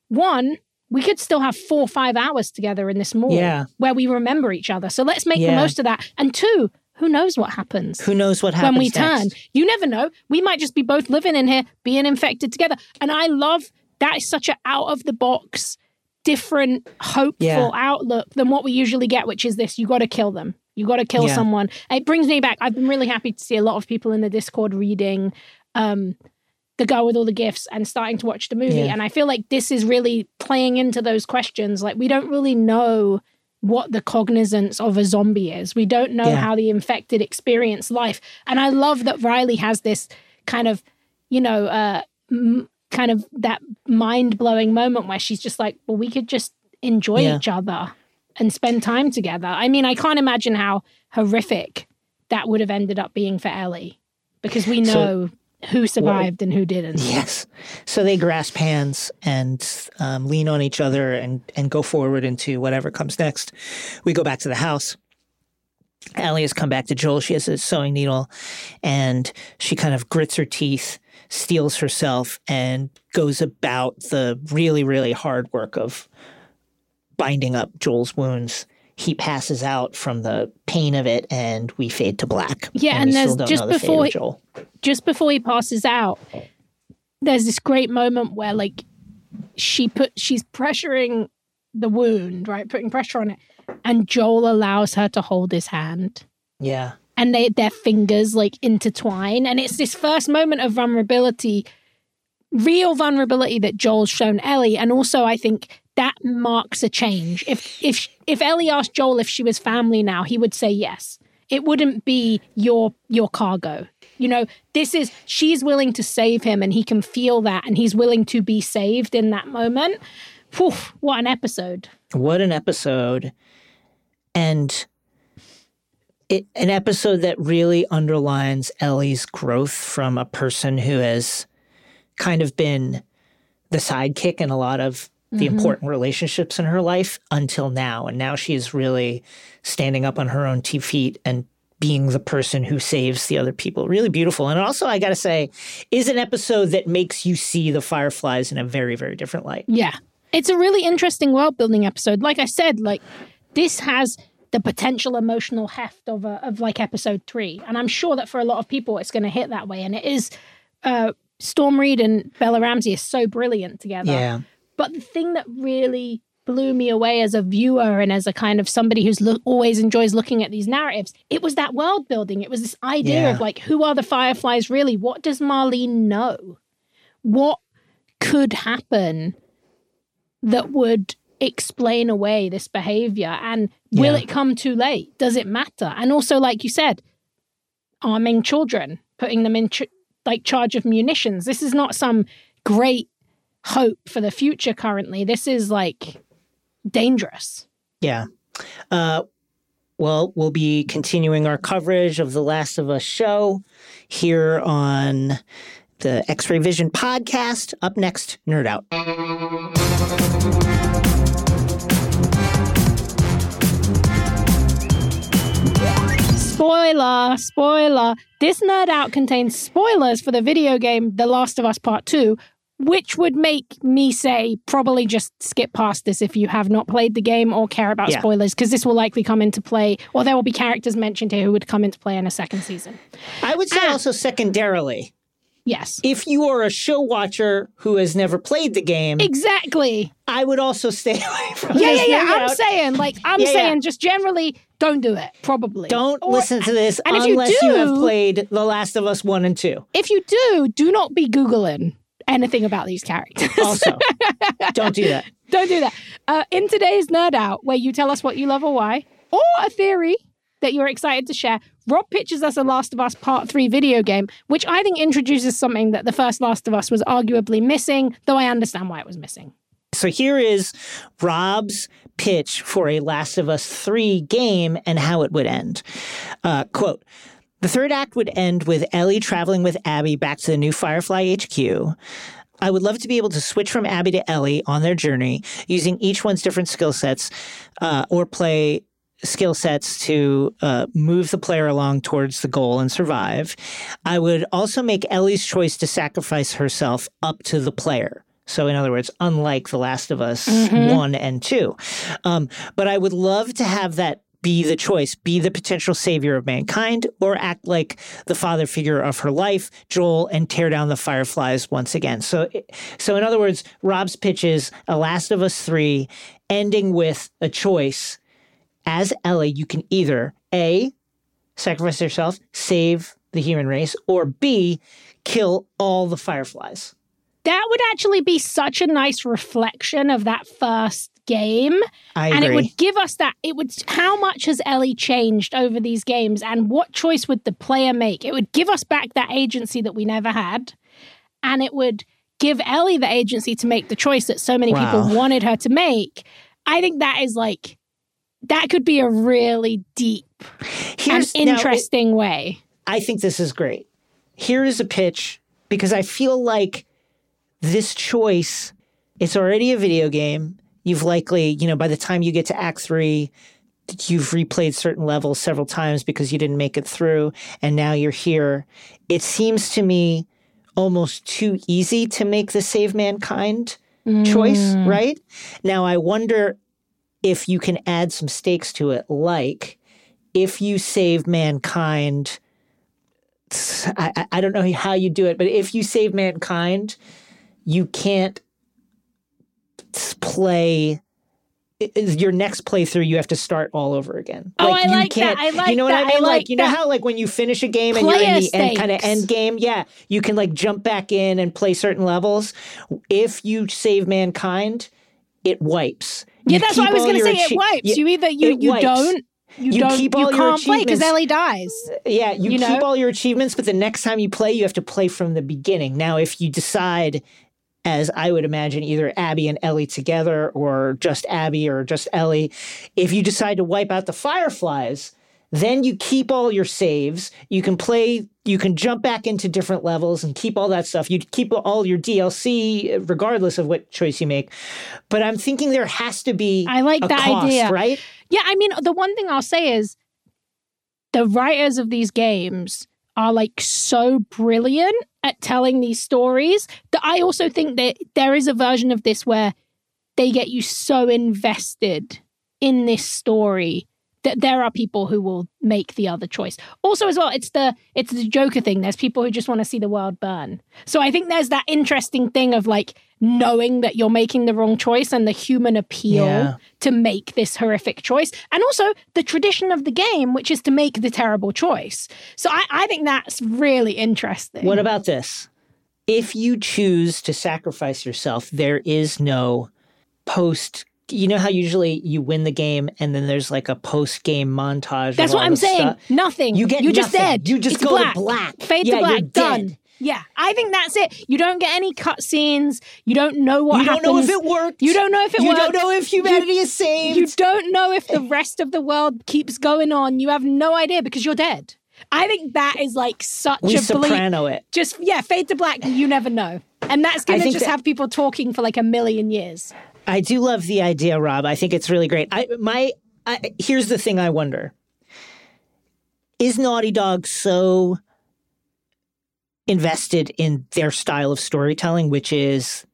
One, we could still have four or five hours together in this mall yeah. where we remember each other. So let's make yeah. the most of that. And two, who knows what happens? Who knows what happens when we turn? Next. You never know. We might just be both living in here, being infected together. And I love that is such an out-of-the-box, different, hopeful yeah. outlook than what we usually get, which is this, you got to kill them. You got to kill yeah. someone. It brings me back. I've been really happy to see a lot of people in the Discord reading um The Girl with All the Gifts and starting to watch the movie. Yeah. And I feel like this is really playing into those questions. Like, we don't really know what the cognizance of a zombie is. We don't know yeah. how the infected experience life. And I love that Riley has this kind of, you know, uh, m- kind of that mind-blowing moment where she's just like, well, we could just enjoy yeah. each other and spend time together. I mean, I can't imagine how horrific that would have ended up being for Ellie, because we know... So- who survived and who didn't. Yes. So they grasp hands and um, lean on each other and, and go forward into whatever comes next. We go back to the house. Ellie has come back to Joel. She has a sewing needle and she kind of grits her teeth, steals herself, and goes about the really, really hard work of binding up Joel's wounds. He passes out from the pain of it, and we fade to black. Yeah, and, and there's still just the before fate of Joel. He, just before he passes out, there's this great moment where, like, she put she's pressuring the wound, right, putting pressure on it, and Joel allows her to hold his hand. Yeah, and they their fingers like intertwine, and it's this first moment of vulnerability, real vulnerability that Joel's shown Ellie, and also I think. That marks a change. If if if Ellie asked Joel if she was family now, he would say yes. It wouldn't be your your cargo. You know, this is, she's willing to save him and he can feel that and he's willing to be saved in that moment. Whew, what an episode. What an episode. And it an episode that really underlines Ellie's growth from a person who has kind of been the sidekick in a lot of the mm-hmm. important relationships in her life until now. And now she is really standing up on her own two feet and being the person who saves the other people. Really beautiful. And also, I got to say, is an episode that makes you see the Fireflies in a very, very different light. Yeah. It's a really interesting world-building episode. Like I said, like this has the potential emotional heft of, a, of like episode three. And I'm sure that for a lot of people, it's going to hit that way. And it is, uh, Storm Reid and Bella Ramsey is so brilliant together. Yeah. But the thing that really blew me away as a viewer and as a kind of somebody who's lo- always enjoys looking at these narratives, it was that world building. It was this idea yeah. of like, who are the Fireflies really? What does Marlene know? What could happen that would explain away this behavior? And will yeah. it come too late? Does it matter? And also, like you said, arming children, putting them in ch- like charge of munitions. This is not some great hope for the future currently. This is like dangerous. Yeah. Uh, well, we'll be continuing our coverage of The Last of Us show here on the X-Ray Vision podcast. Up next, Nerd Out. Spoiler, spoiler. This Nerd Out contains spoilers for the video game The Last of Us Part two, Which would make me say, probably just skip past this if you have not played the game or care about yeah. spoilers, because this will likely come into play, or there will be characters mentioned here who would come into play in a second season. I would say and, also secondarily. Yes. If you are a show watcher who has never played the game. Exactly. I would also stay away from yeah, this. Yeah, yeah, yeah. I'm saying, like, I'm yeah, saying yeah. just generally don't do it, probably. Don't or, listen to this and unless you, do, you have played The Last of Us one and two. If you do, do not be Googling anything about these characters. Also, don't do that. Don't do that. Uh, in today's Nerd Out, where you tell us what you love or why, or a theory that you're excited to share, Rob pitches us a Last of Us Part three video game, which I think introduces something that the first Last of Us was arguably missing, though I understand why it was missing. So here is Rob's pitch for a Last of Us three game and how it would end. Uh, quote, "The third act would end with Ellie traveling with Abby back to the new Firefly H Q. I would love to be able to switch from Abby to Ellie on their journey, using each one's different skill sets uh, or play skill sets to uh, move the player along towards the goal and survive. I would also make Ellie's choice to sacrifice herself up to the player." So, in other words, unlike The Last of Us mm-hmm. one and two. Um, but I would love to have that be the choice, be the potential savior of mankind, or act like the father figure of her life, Joel, and tear down the Fireflies once again. So, so in other words, Rob's pitch is a Last of Us three ending with a choice. As Ellie, you can either A, sacrifice yourself, save the human race, or B, kill all the Fireflies. That would actually be such a nice reflection of that first game. I agree. And it would give us that. It would. How much has Ellie changed over these games, and what choice would the player make? It would give us back that agency that we never had, and it would give Ellie the agency to make the choice that so many wow. people wanted her to make. I think that is like, that could be a really deep Here's, and interesting now, it, way. I think this is great. Here is a pitch, because I feel like this choice, it's already a video game. You've likely, you know, by the time you get to Act three, you've replayed certain levels several times because you didn't make it through, and now you're here. It seems to me almost too easy to make the save mankind mm. choice, right? Now, I wonder if you can add some stakes to it, like if you save mankind, I, I don't know how you do it, but if you save mankind, you can't play your next playthrough. You have to start all over again. Oh, like, I you like can't, that. I like you know what that. I mean? I like, like you know how like when you finish a game and you're in the end, kind of end game, yeah, you can like jump back in and play certain levels. If you save mankind, it wipes. Yeah, you that's what I was going to say. Achi- it wipes. You, you either you you don't. You, you don't, keep all you your can't achievements. Play because Ellie dies. Yeah, you, you keep know? all your achievements, but the next time you play, you have to play from the beginning. Now, if you decide, as I would imagine, either Abby and Ellie together or just Abby or just Ellie, if you decide to wipe out the Fireflies, then you keep all your saves. You can play, you can jump back into different levels and keep all that stuff. You keep all your D L C regardless of what choice you make. But I'm thinking there has to be I like a that cost, idea. Right? Yeah, I mean, the one thing I'll say is the writers of these games are like so brilliant at telling these stories that I also think that there is a version of this where they get you so invested in this story that there are people who will make the other choice. Also as well, it's the it's the Joker thing. There's people who just want to see the world burn. So I think there's that interesting thing of like knowing that you're making the wrong choice and the human appeal yeah. to make this horrific choice. And also the tradition of the game, which is to make the terrible choice. So I, I think that's really interesting. What about this? If you choose to sacrifice yourself, there is no post. You know how usually you win the game and then there's like a post-game montage. That's what I'm saying. Stu- nothing. You get You're nothing. Just dead. You just it's go black. to black. Fade yeah, to black. You're done. Dead. Yeah. I think that's it. You don't get any cutscenes. You don't know what you happens. You don't know if it worked. You don't know if it you worked. You don't know if humanity you, is saved. You don't know if the rest of the world keeps going on. You have no idea because you're dead. I think that is like such we a bleep. Soprano it. Just, yeah, fade to black. You never know. And that's going to just that- have people talking for like a million years. I do love the idea, Rob. I think it's really great. I my I, here's the thing I wonder. Is Naughty Dog so invested in their style of storytelling, which is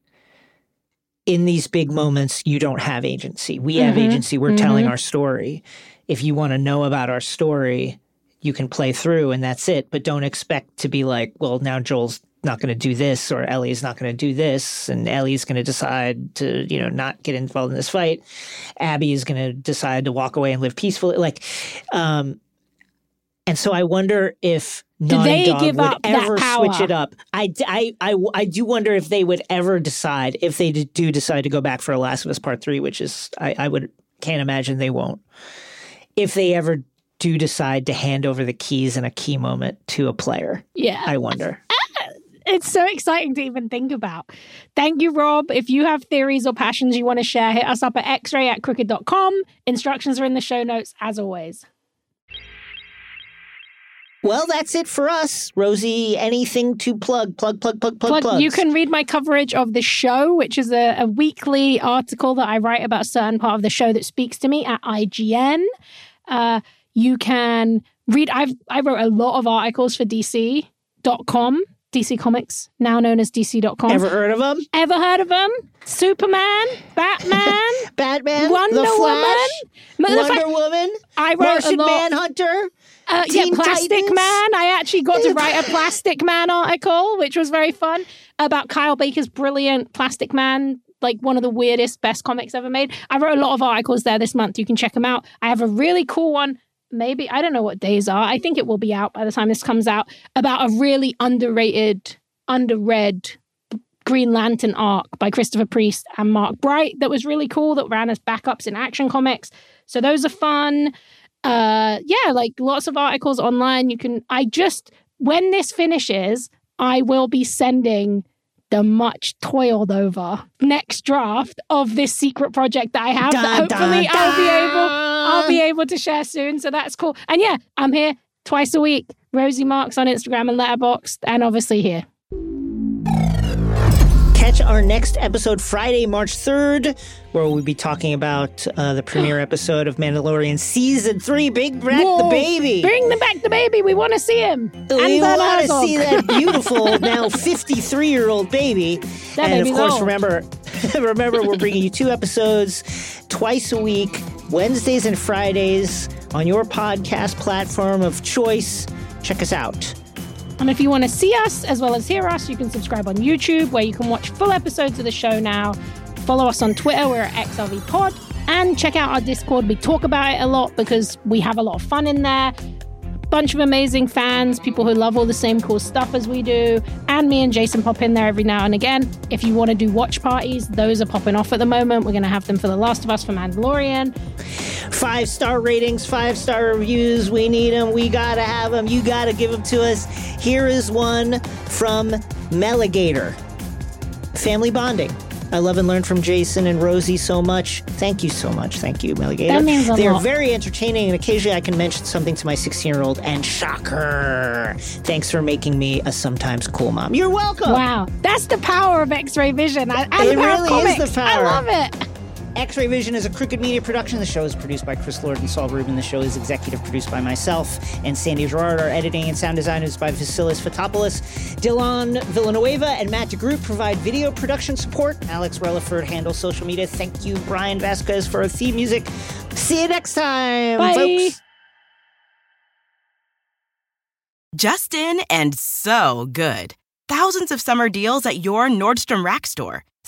in these big moments, you don't have agency. We mm-hmm. have agency. We're mm-hmm. telling our story. If you want to know about our story, you can play through and that's it. But don't expect to be like, well, now Joel's not going to do this, or Ellie's not going to do this, and Ellie's going to decide to, you know, not get involved in this fight. Abby is going to decide to walk away and live peacefully. Like, um, and so I wonder if Naughty Dog would ever switch it up. I, I, I, I do wonder if they would ever decide, if they do decide to go back for Last of Us Part Three, which is, I, I would can't imagine they won't. If they ever do decide to hand over the keys in a key moment to a player. Yeah. I wonder. It's so exciting to even think about. Thank you, Rob. If you have theories or passions you want to share, hit us up at x ray at crooked dot com. Instructions are in the show notes, as always. Well, that's it for us. Rosie, anything to plug? Plug, plug, plug, plug, plug. You can read my coverage of the show, which is a, a weekly article that I write about a certain part of the show that speaks to me at I G N. Uh, you can read, I've I wrote a lot of articles for D C dot com. D C Comics, now known as D C dot com. Ever heard of them? Ever heard of them? Superman, Batman, Batman, Wonder the Flash, Woman, Wonder Fla- Woman, I wrote Martian a lot. Manhunter, uh, Teen yeah, Plastic Titans. Man. I actually got to write a Plastic Man article, which was very fun, about Kyle Baker's brilliant Plastic Man, like one of the weirdest, best comics ever made. I wrote a lot of articles there this month. You can check them out. I have a really cool one. Maybe, I don't know what days are. I think it will be out by the time this comes out, about a really underrated, underread Green Lantern arc by Christopher Priest and Mark Bright that was really cool, that ran as backups in Action Comics. So those are fun. Uh, yeah, like lots of articles online. You can, I just, when this finishes, I will be sending the much toiled over next draft of this secret project that I have dun, that hopefully dun, dun. I'll be able I'll be able to share soon. So that's cool. And yeah, I'm here twice a week. Rosie Marks on Instagram and Letterboxd, and obviously here. Catch our next episode Friday, March third, where we'll be talking about uh, the premiere episode of Mandalorian Season three, Big Back Whoa, the Baby. Bring the back the baby. We want to see him. We want to see that beautiful, now fifty-three-year-old baby. That and of course, old. remember, remember, we're bringing you two episodes twice a week, Wednesdays and Fridays, on your podcast platform of choice. Check us out. And if you want to see us as well as hear us, you can subscribe on YouTube, where you can watch full episodes of the show now. Follow us on Twitter. We're at X R V Pod. And check out our Discord. We talk about it a lot because we have a lot of fun in there. Bunch of amazing fans, people who love all the same cool stuff as we do. And me and Jason pop in there every now and again. If you want to do watch parties, those are popping off at the moment. We're going to have them for The Last of Us, for Mandalorian. Five-star ratings, five-star reviews. We need them. We got to have them. You got to give them to us. Here is one from Meligator. Family bonding. I love and learn from Jason and Rosie so much. Thank you so much. Thank you, Meligator. That means a They're lot. very entertaining, and occasionally I can mention something to my sixteen-year-old and shock her. Thanks for making me a sometimes cool mom. You're welcome. Wow. That's the power of X-Ray Vision. I, I it really comics. is the power. I love it. X-Ray Vision is a Crooked Media production. The show is produced by Chris Lord and Saul Rubin. The show is executive produced by myself and Sandy Gerard. Our editing and sound design is by Vasilis Fotopoulos. Dylan Villanueva and Matt DeGroot provide video production support. Alex Relaford handles social media. Thank you, Brian Vasquez, for our theme music. See you next time, Bye. folks. Just in and so good. Thousands of summer deals at your Nordstrom Rack store.